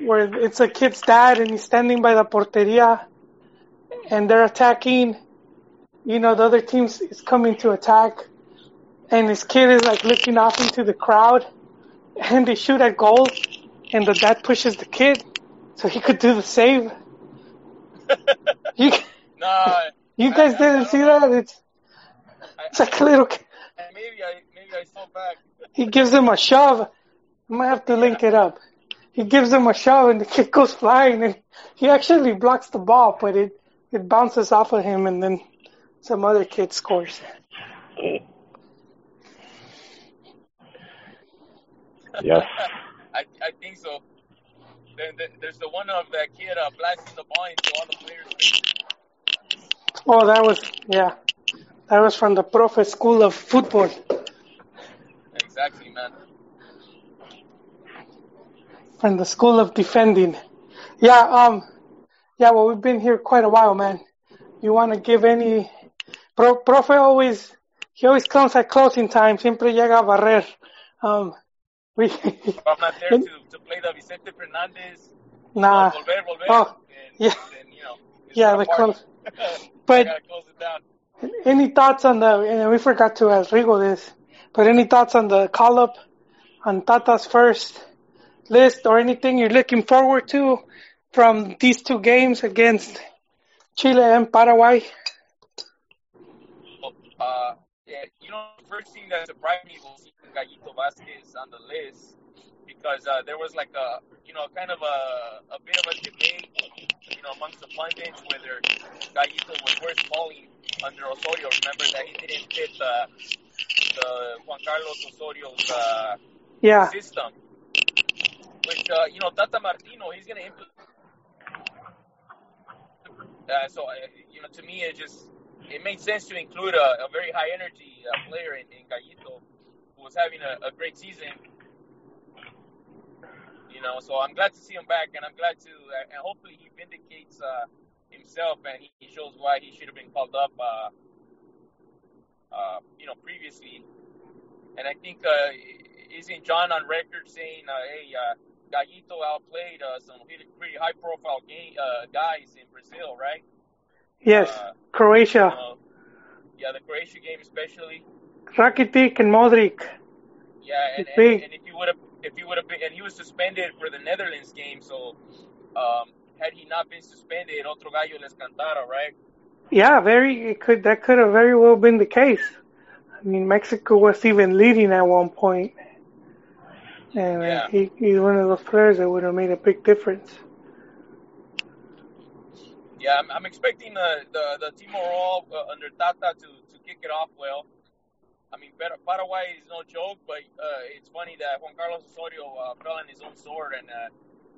where it's a kid's dad and he's standing by the porteria and they're attacking, you know, the other team is coming to attack and his kid is like looking off into the crowd and they shoot at goal and the dad pushes the kid so he could do the save. you, nah, you guys I, didn't I see know. That? It's, it's I, like a little kid. Maybe I, maybe I saw back. He gives him a shove. I might have to yeah. link it up. He gives him a shove and the kid goes flying and he actually blocks the ball, but it, it bounces off of him and then some other kid scores. Yes. I I think so. There, there, there's the one of that kid uh, blasting the ball into all the players' faces. Oh, that was, yeah. That was from the Profe School of Football. Exactly, man. From the School of Defending. Yeah, um, yeah, well, we've been here quite a while, man. You want to give any... Pro, profe always, he always comes at closing time. Siempre llega a barrer. Um, we... I'm not there to, to play the Vicente Fernandez. Nah. Uh, volver, volver. Oh, and, yeah. And, you know, yeah, the close. But close it down. Any thoughts on the, and we forgot to ask Rigo this, but any thoughts on the call-up, on Tata's first list, or anything you're looking forward to from these two games against Chile and Paraguay? Uh, yeah, you know, the first thing that surprised me was Gallito Vasquez on the list, because uh, there was like a, you know, kind of a, a bit of a debate, you know, amongst the pundits whether Gallito was worth falling under Osorio. Remember that he didn't fit the, the Juan Carlos Osorio's uh, yeah. system. Which, uh, you know, Tata Martino, he's going to implement. Uh, so, uh, you know, to me, it just, it made sense to include a, a very high-energy uh, player in, in Gallito, who was having a, a great season. You know, so I'm glad to see him back, and I'm glad to, uh, and hopefully he vindicates uh, himself, and he, he shows why he should have been called up, uh, uh, you know, previously. And I think, uh, isn't John on record saying, uh, hey, uh, Gallito outplayed uh, some pretty high-profile game, uh, guys in Brazil, right? Yes, uh, Croatia. You know, yeah, the Croatia game especially. Rakitic and Modric. Yeah, and, and, and if you would have, if you would have been, and he was suspended for the Netherlands game, so um, had he not been suspended, otro gallo les cantara, right? Yeah, very. It could that could have very well been the case. I mean, Mexico was even leading at one point. And yeah. he, he's one of those players that would have made a big difference. Yeah, I'm, I'm expecting the, the, the team overall uh, under Tata to, to kick it off well. I mean, Paraguay is no joke, but uh, it's funny that Juan Carlos Osorio uh, fell on his own sword and uh,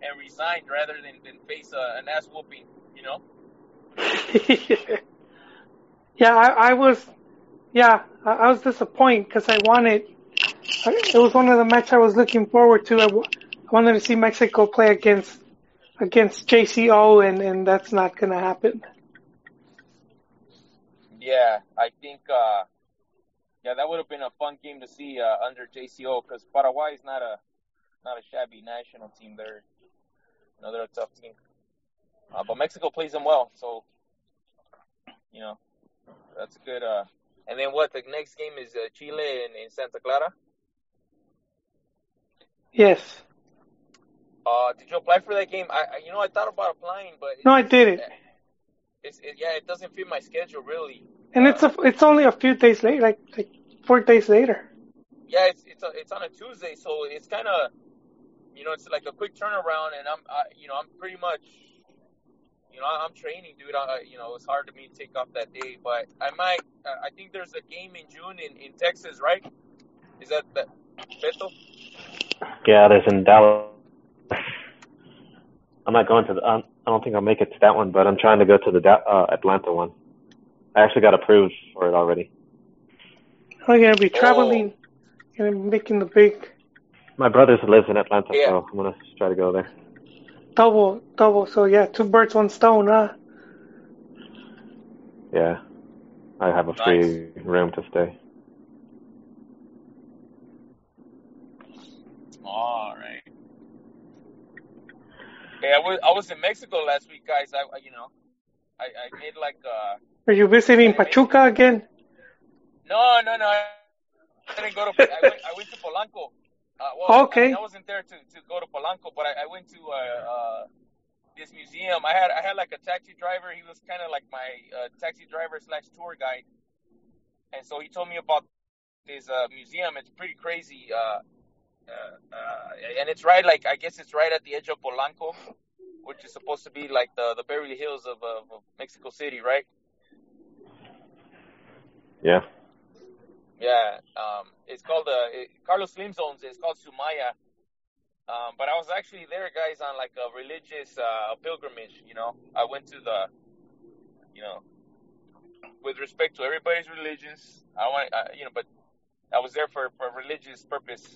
and resigned rather than, than face uh, an ass whooping, you know? yeah, I, I was yeah, I, I was disappointed because I wanted – it was one of the matches I was looking forward to. I, w- I wanted to see Mexico play against against J C O, and, and that's not going to happen. Yeah, I think uh, yeah, that would have been a fun game to see uh, under J C O, because Paraguay is not a not a shabby national team. They're you know, they're a tough team, uh, but Mexico plays them well, so you know that's good. Uh, and then what? The next game is uh, Chile in, in Santa Clara. Yes. Uh, did you apply for that game? I, you know, I thought about applying, but no, I didn't. It's, it, yeah, it doesn't fit my schedule really. And uh, it's a, it's only a few days later, like like four days later. Yeah, it's it's a, it's on a Tuesday, so it's kind of, you know, it's like a quick turnaround, and I'm, I, you know, I'm pretty much, you know, I'm training, dude. I, you know, it's hard to me to take off that day, but I might. I think there's a game in June in, in Texas, right? Is that the Beto? Yeah, there's in Dallas. I'm not going to the, I don't think I'll make it to that one, but I'm trying to go to the uh, Atlanta one. I actually got approved for it already. Oh, you're going to be traveling. Oh. You're going to be making the big. My brother lives in Atlanta, yeah. So I'm going to try to go there. Double, double. So, yeah, two birds, one stone, huh? Yeah. I have a nice. Free room to stay. All right. Hey, I was I was in Mexico last week, guys. I you know, I, I made like. Uh, Are you visiting Pachuca made... again? No, no, no. I didn't go to. I, went, I went to Polanco. Uh, well, okay. I, mean, I wasn't there to, to go to Polanco, but I, I went to uh, uh, this museum. I had I had like a taxi driver. He was kind of like my uh, taxi driver slash tour guide, and so he told me about this uh, museum. It's pretty crazy. Uh, Uh, uh, and it's right, like, I guess it's right at the edge of Polanco, which is supposed to be like the, the Beverly Hills of, uh, of Mexico City, right? Yeah. Yeah. Um, it's called uh, it, Carlos Slim Zones. It's called Sumaya. Um, but I was actually there, guys, on like a religious uh, pilgrimage. You know, I went to the, you know, with respect to everybody's religions. I want, I, you know, but I was there for for religious purpose.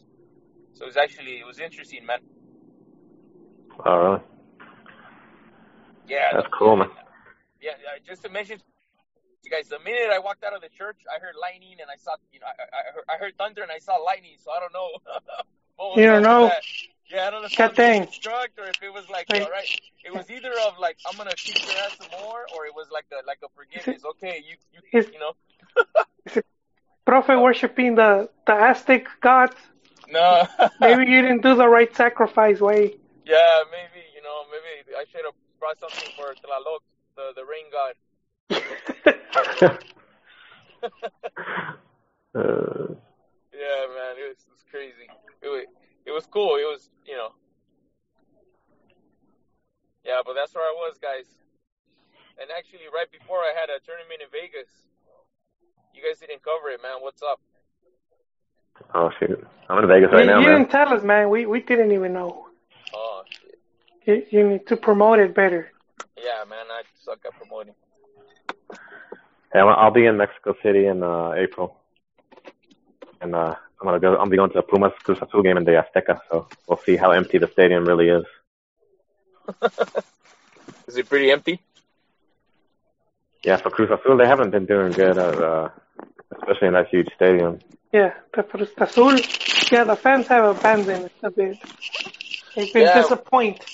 So it was actually it was interesting, man. Oh, really? Yeah. That's the, cool, man. Yeah, just to mention, you guys, the minute I walked out of the church, I heard lightning and I saw, you know, I, I, heard, I heard thunder and I saw lightning, so I don't know. You don't know? That. Yeah, I don't know if Shut it was construct or if it was like, all right, it was either of like, I'm going to kick your ass some more, or it was like a, like a forgiveness. Okay, you, you, you know. Is the prophet worshiping the, the Aztec god? No. Maybe you didn't do the right sacrifice way. Yeah, maybe, you know, maybe I should have brought something for Tlaloc, the, the rain god. uh, yeah, man, it was, it was crazy. It was, it was cool. It was, you know. Yeah, but that's where I was, guys. And actually, right before I had a tournament in Vegas. You guys didn't cover it, man. What's up? Oh, shoot. I'm in Vegas right you, now, you man. You didn't tell us, man. We, we didn't even know. Oh, shit. You, you need to promote it better. Yeah, man. I suck at promoting. Yeah, I'll be in Mexico City in uh, April, and uh, I'm gonna go. I'm gonna be going to the Pumas Cruz Azul game in the Azteca, so we'll see how empty the stadium really is. Is it pretty empty? Yeah, for Cruz Azul, they haven't been doing good, at, uh, especially in that huge stadium. Yeah, for Cruz Azul, yeah, the fans have abandoned it a bit. They've been yeah. disappointed.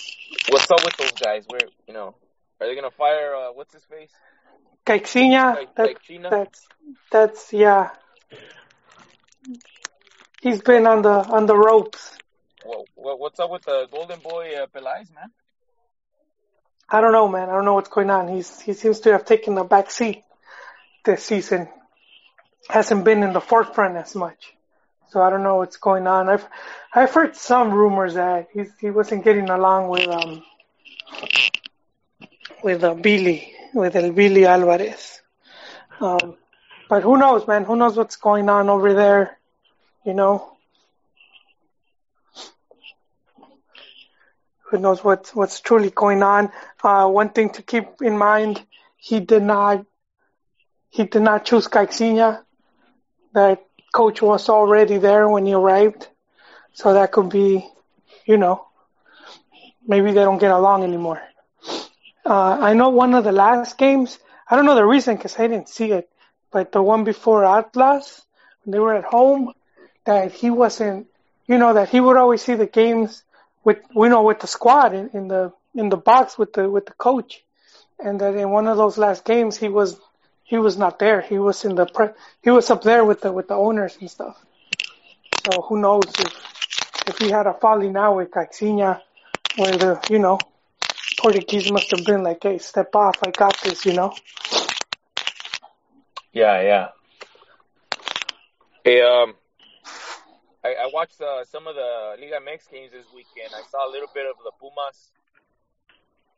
What's up with those guys? Where you know, are they gonna fire? Uh, what's his face? Caixinha, that, that's, that's, yeah. He's been on the on the ropes. Whoa, whoa, what's up with the golden boy uh, Pelais, man? I don't know, man. I don't know what's going on. He's He seems to have taken a back seat this season. Hasn't been in the forefront as much. So I don't know what's going on. I've I've heard some rumors that he's, he wasn't getting along with, um, with uh, Billy. With El Billy Alvarez. Um, but who knows, man? Who knows what's going on over there, you know? Who knows what, what's truly going on? Uh, one thing to keep in mind, he did not he did not choose Caixinha. That coach was already there when he arrived. So that could be, you know, maybe they don't get along anymore. Uh, I know one of the last games, I don't know the reason because I didn't see it, but the one before Atlas, when they were at home, that he wasn't, you know, that he would always see the games with, you know, with the squad in, in the in the box with the with the coach, and that in one of those last games he was he was not there. He was in the pre- he was up there with the with the owners and stuff. So who knows if if he had a falling out with Caixinha, where the you know. Portuguese must have been like, hey, step off, I got this, you know? Yeah, yeah. Hey, um, I, I watched uh, some of the Liga M X games this weekend. I saw a little bit of the Pumas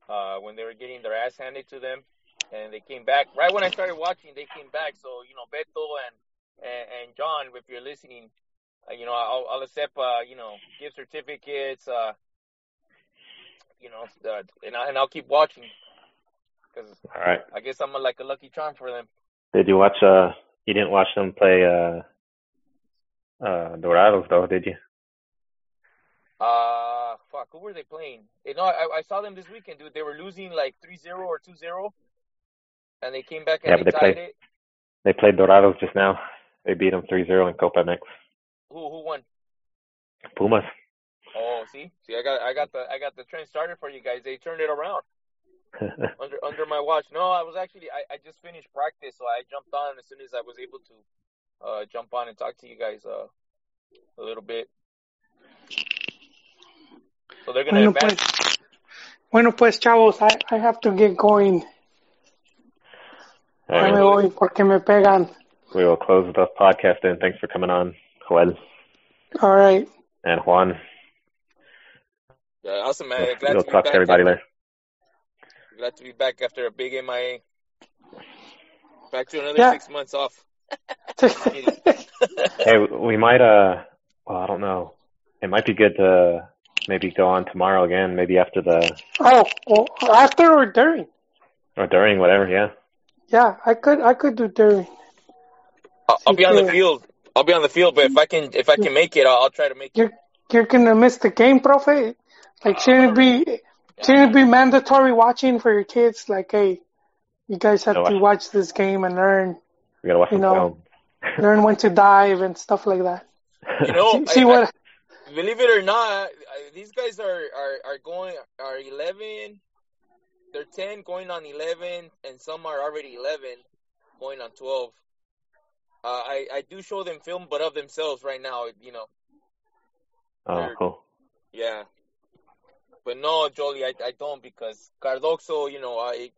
uh, when they were getting their ass handed to them, and they came back. Right when I started watching, they came back. So, you know, Beto and and, and John, if you're listening, uh, you know, I'll, I'll accept, uh, you know, gift certificates, uh, You know, uh, and, I, and I'll keep watching. Cause all right. I guess I'm a, like a lucky charm for them. Did you watch? Uh, you didn't watch them play uh, uh, Dorados, though, did you? Uh, fuck. Who were they playing? You know, I, I saw them this weekend, dude. They were losing like three zero or two zero, and they came back and yeah, they, they tied played, it. They played Dorados just now. They beat them three zero in Copa M X. Who who won? Pumas. Oh, see, see, I got, I got the, I got the trend started for you guys. They turned it around under, under my watch. No, I was actually, I, I, just finished practice, so I jumped on as soon as I was able to, uh, jump on and talk to you guys uh, a little bit. So they're gonna bueno, advance. Pues, bueno, pues, chavos, I, I have to get going. All right. Me voy porque me pegan. We will close the podcast in. Thanks for coming on, Joel. All right. And Juan. Uh, awesome, man. Glad we'll to talk to everybody after, later. Glad to be back after a big M I A. Back to another yeah. six months off. Hey, we might, uh, well, I don't know. It might be good to maybe go on tomorrow again, maybe after the... Oh, well, after or during? Or during, whatever, yeah. Yeah, I could I could do during. I'll, I'll be on the field. I'll be on the field, but if I can if I can make it, I'll, I'll try to make you're, it. You're going to miss the game, Profe. Like, shouldn't it be, shouldn't it be mandatory watching for your kids? Like, hey, you guys have to watch this game and learn, you gotta watch you know, learn when to dive and stuff like that. You know, see, I, see what... I, believe it or not, these guys are, are, are going, are eleven, they're ten going on eleven, and some are already eleven going on twelve. Uh, I, I do show them film, but of themselves right now, you know. Oh, cool. Yeah. But no, Jolie, I, I don't, because Cardoxo, you know, I,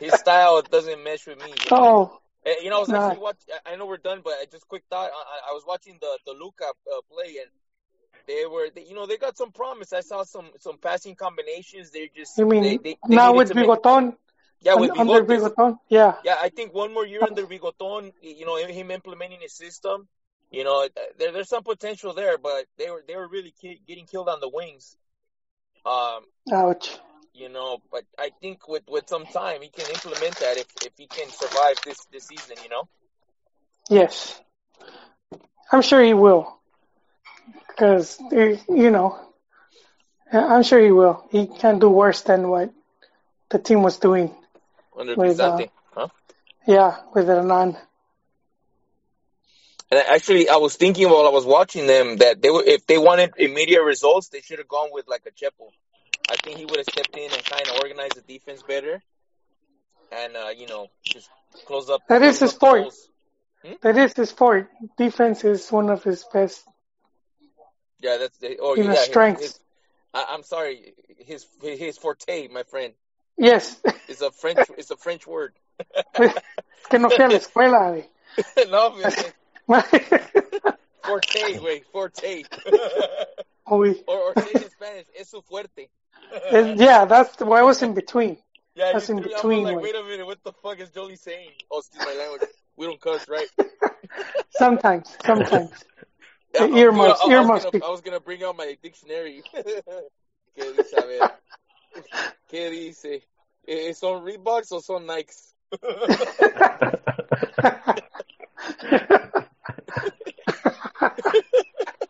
his style doesn't mesh with me. You know? Oh, you know, I was nah. actually watching. I know we're done, but I just quick thought. I, I was watching the Toluca uh, play, and they were, they, you know, they got some promise. I saw some, some passing combinations. They're just. You mean they, they, they now with Bigotón? Make... Yeah, with Bigotón. Under Bigotón. Yeah. Yeah, I think one more year under Bigotón, you know, him implementing his system. You know, there, there's some potential there, but they were they were really ki- getting killed on the wings. Um, Ouch. You know, but I think with, with some time, he can implement that if, if he can survive this, this season, you know? Yes. I'm sure he will. Because, you know, I'm sure he will. He can do worse than what the team was doing. one hundred percent. With, uh, huh? Yeah, with Hernan. And actually, I was thinking while I was watching them that they were, if they wanted immediate results, they should have gone with like a Chepo. I think he would have stepped in and kind of organized the defense better, and uh, you know, just close up. That is his sport. Hmm? That is his sport. Defense is one of his best. Yeah, that's the, oh yeah, strength. His, his, I, I'm sorry, his his forte, my friend. Yes, it's a French. It's a French word. Que no fui a la escuela. No. Forte, güey, forte. or, or say in Spanish, es su fuerte. Yeah, that's the, well, I was in between. Yeah, that's in between. I was like, wait a minute, what the fuck is Jolie saying? Oh, excuse my language. We don't cuss, right? Sometimes, sometimes. Yeah, the earmuffs, dude, I, I earmuffs. Was gonna, I was gonna bring out my dictionary. ¿Qué dice? A ver. ¿Qué dice? Eh, ¿Son Reeboks o son Nikes?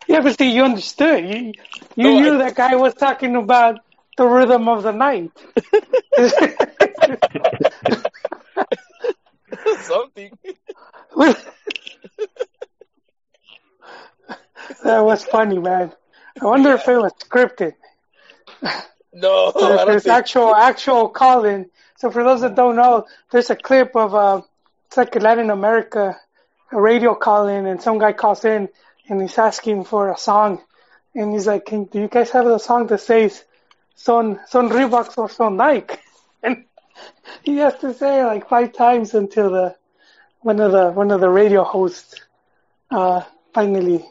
Yeah, but see, you understood. You, you no, knew I, that guy was talking about the rhythm of the night. Something. That was funny, man. I wonder yeah. if it was scripted. No, I don't there's think... actual actual calling. So for those that don't know, there's a clip of uh, it's like Latin America. A radio call in, and some guy calls in and he's asking for a song, and he's like, "Can, do you guys have a song that says son son Reeboks or son Nike?" And he has to say it like five times until the one of the one of the radio hosts uh, finally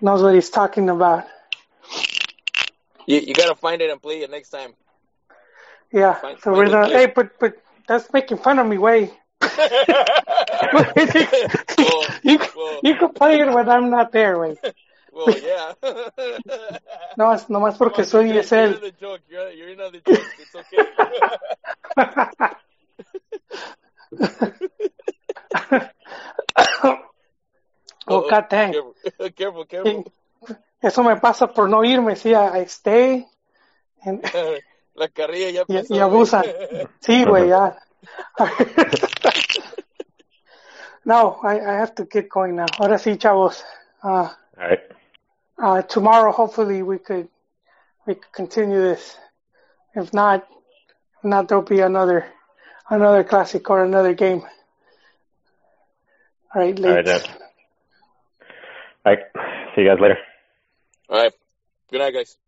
knows what he's talking about. You, you gotta find it and play it next time. Yeah. Find, so find we're gonna. Hey, but but that's making fun of me, way. well, you, well, you can play it when I'm not there, wait. Well, yeah. No, no más porque soy you're, you're in the joke. You're, you're in the joke. It's okay. Oh, God dang. Careful, careful. careful. Eso me pasa por no irme. Sí, I stay. And La carrilla ya y, y abusan. Sí, güey, ya. No, I, I have to get going now. Ahora sí, chavos. Uh, All right. Uh, tomorrow, hopefully, we could we could continue this. If not, if not there'll be another another classic or another game. All right, later. All right, Dad. All right. See you guys later. All right. Good night, guys.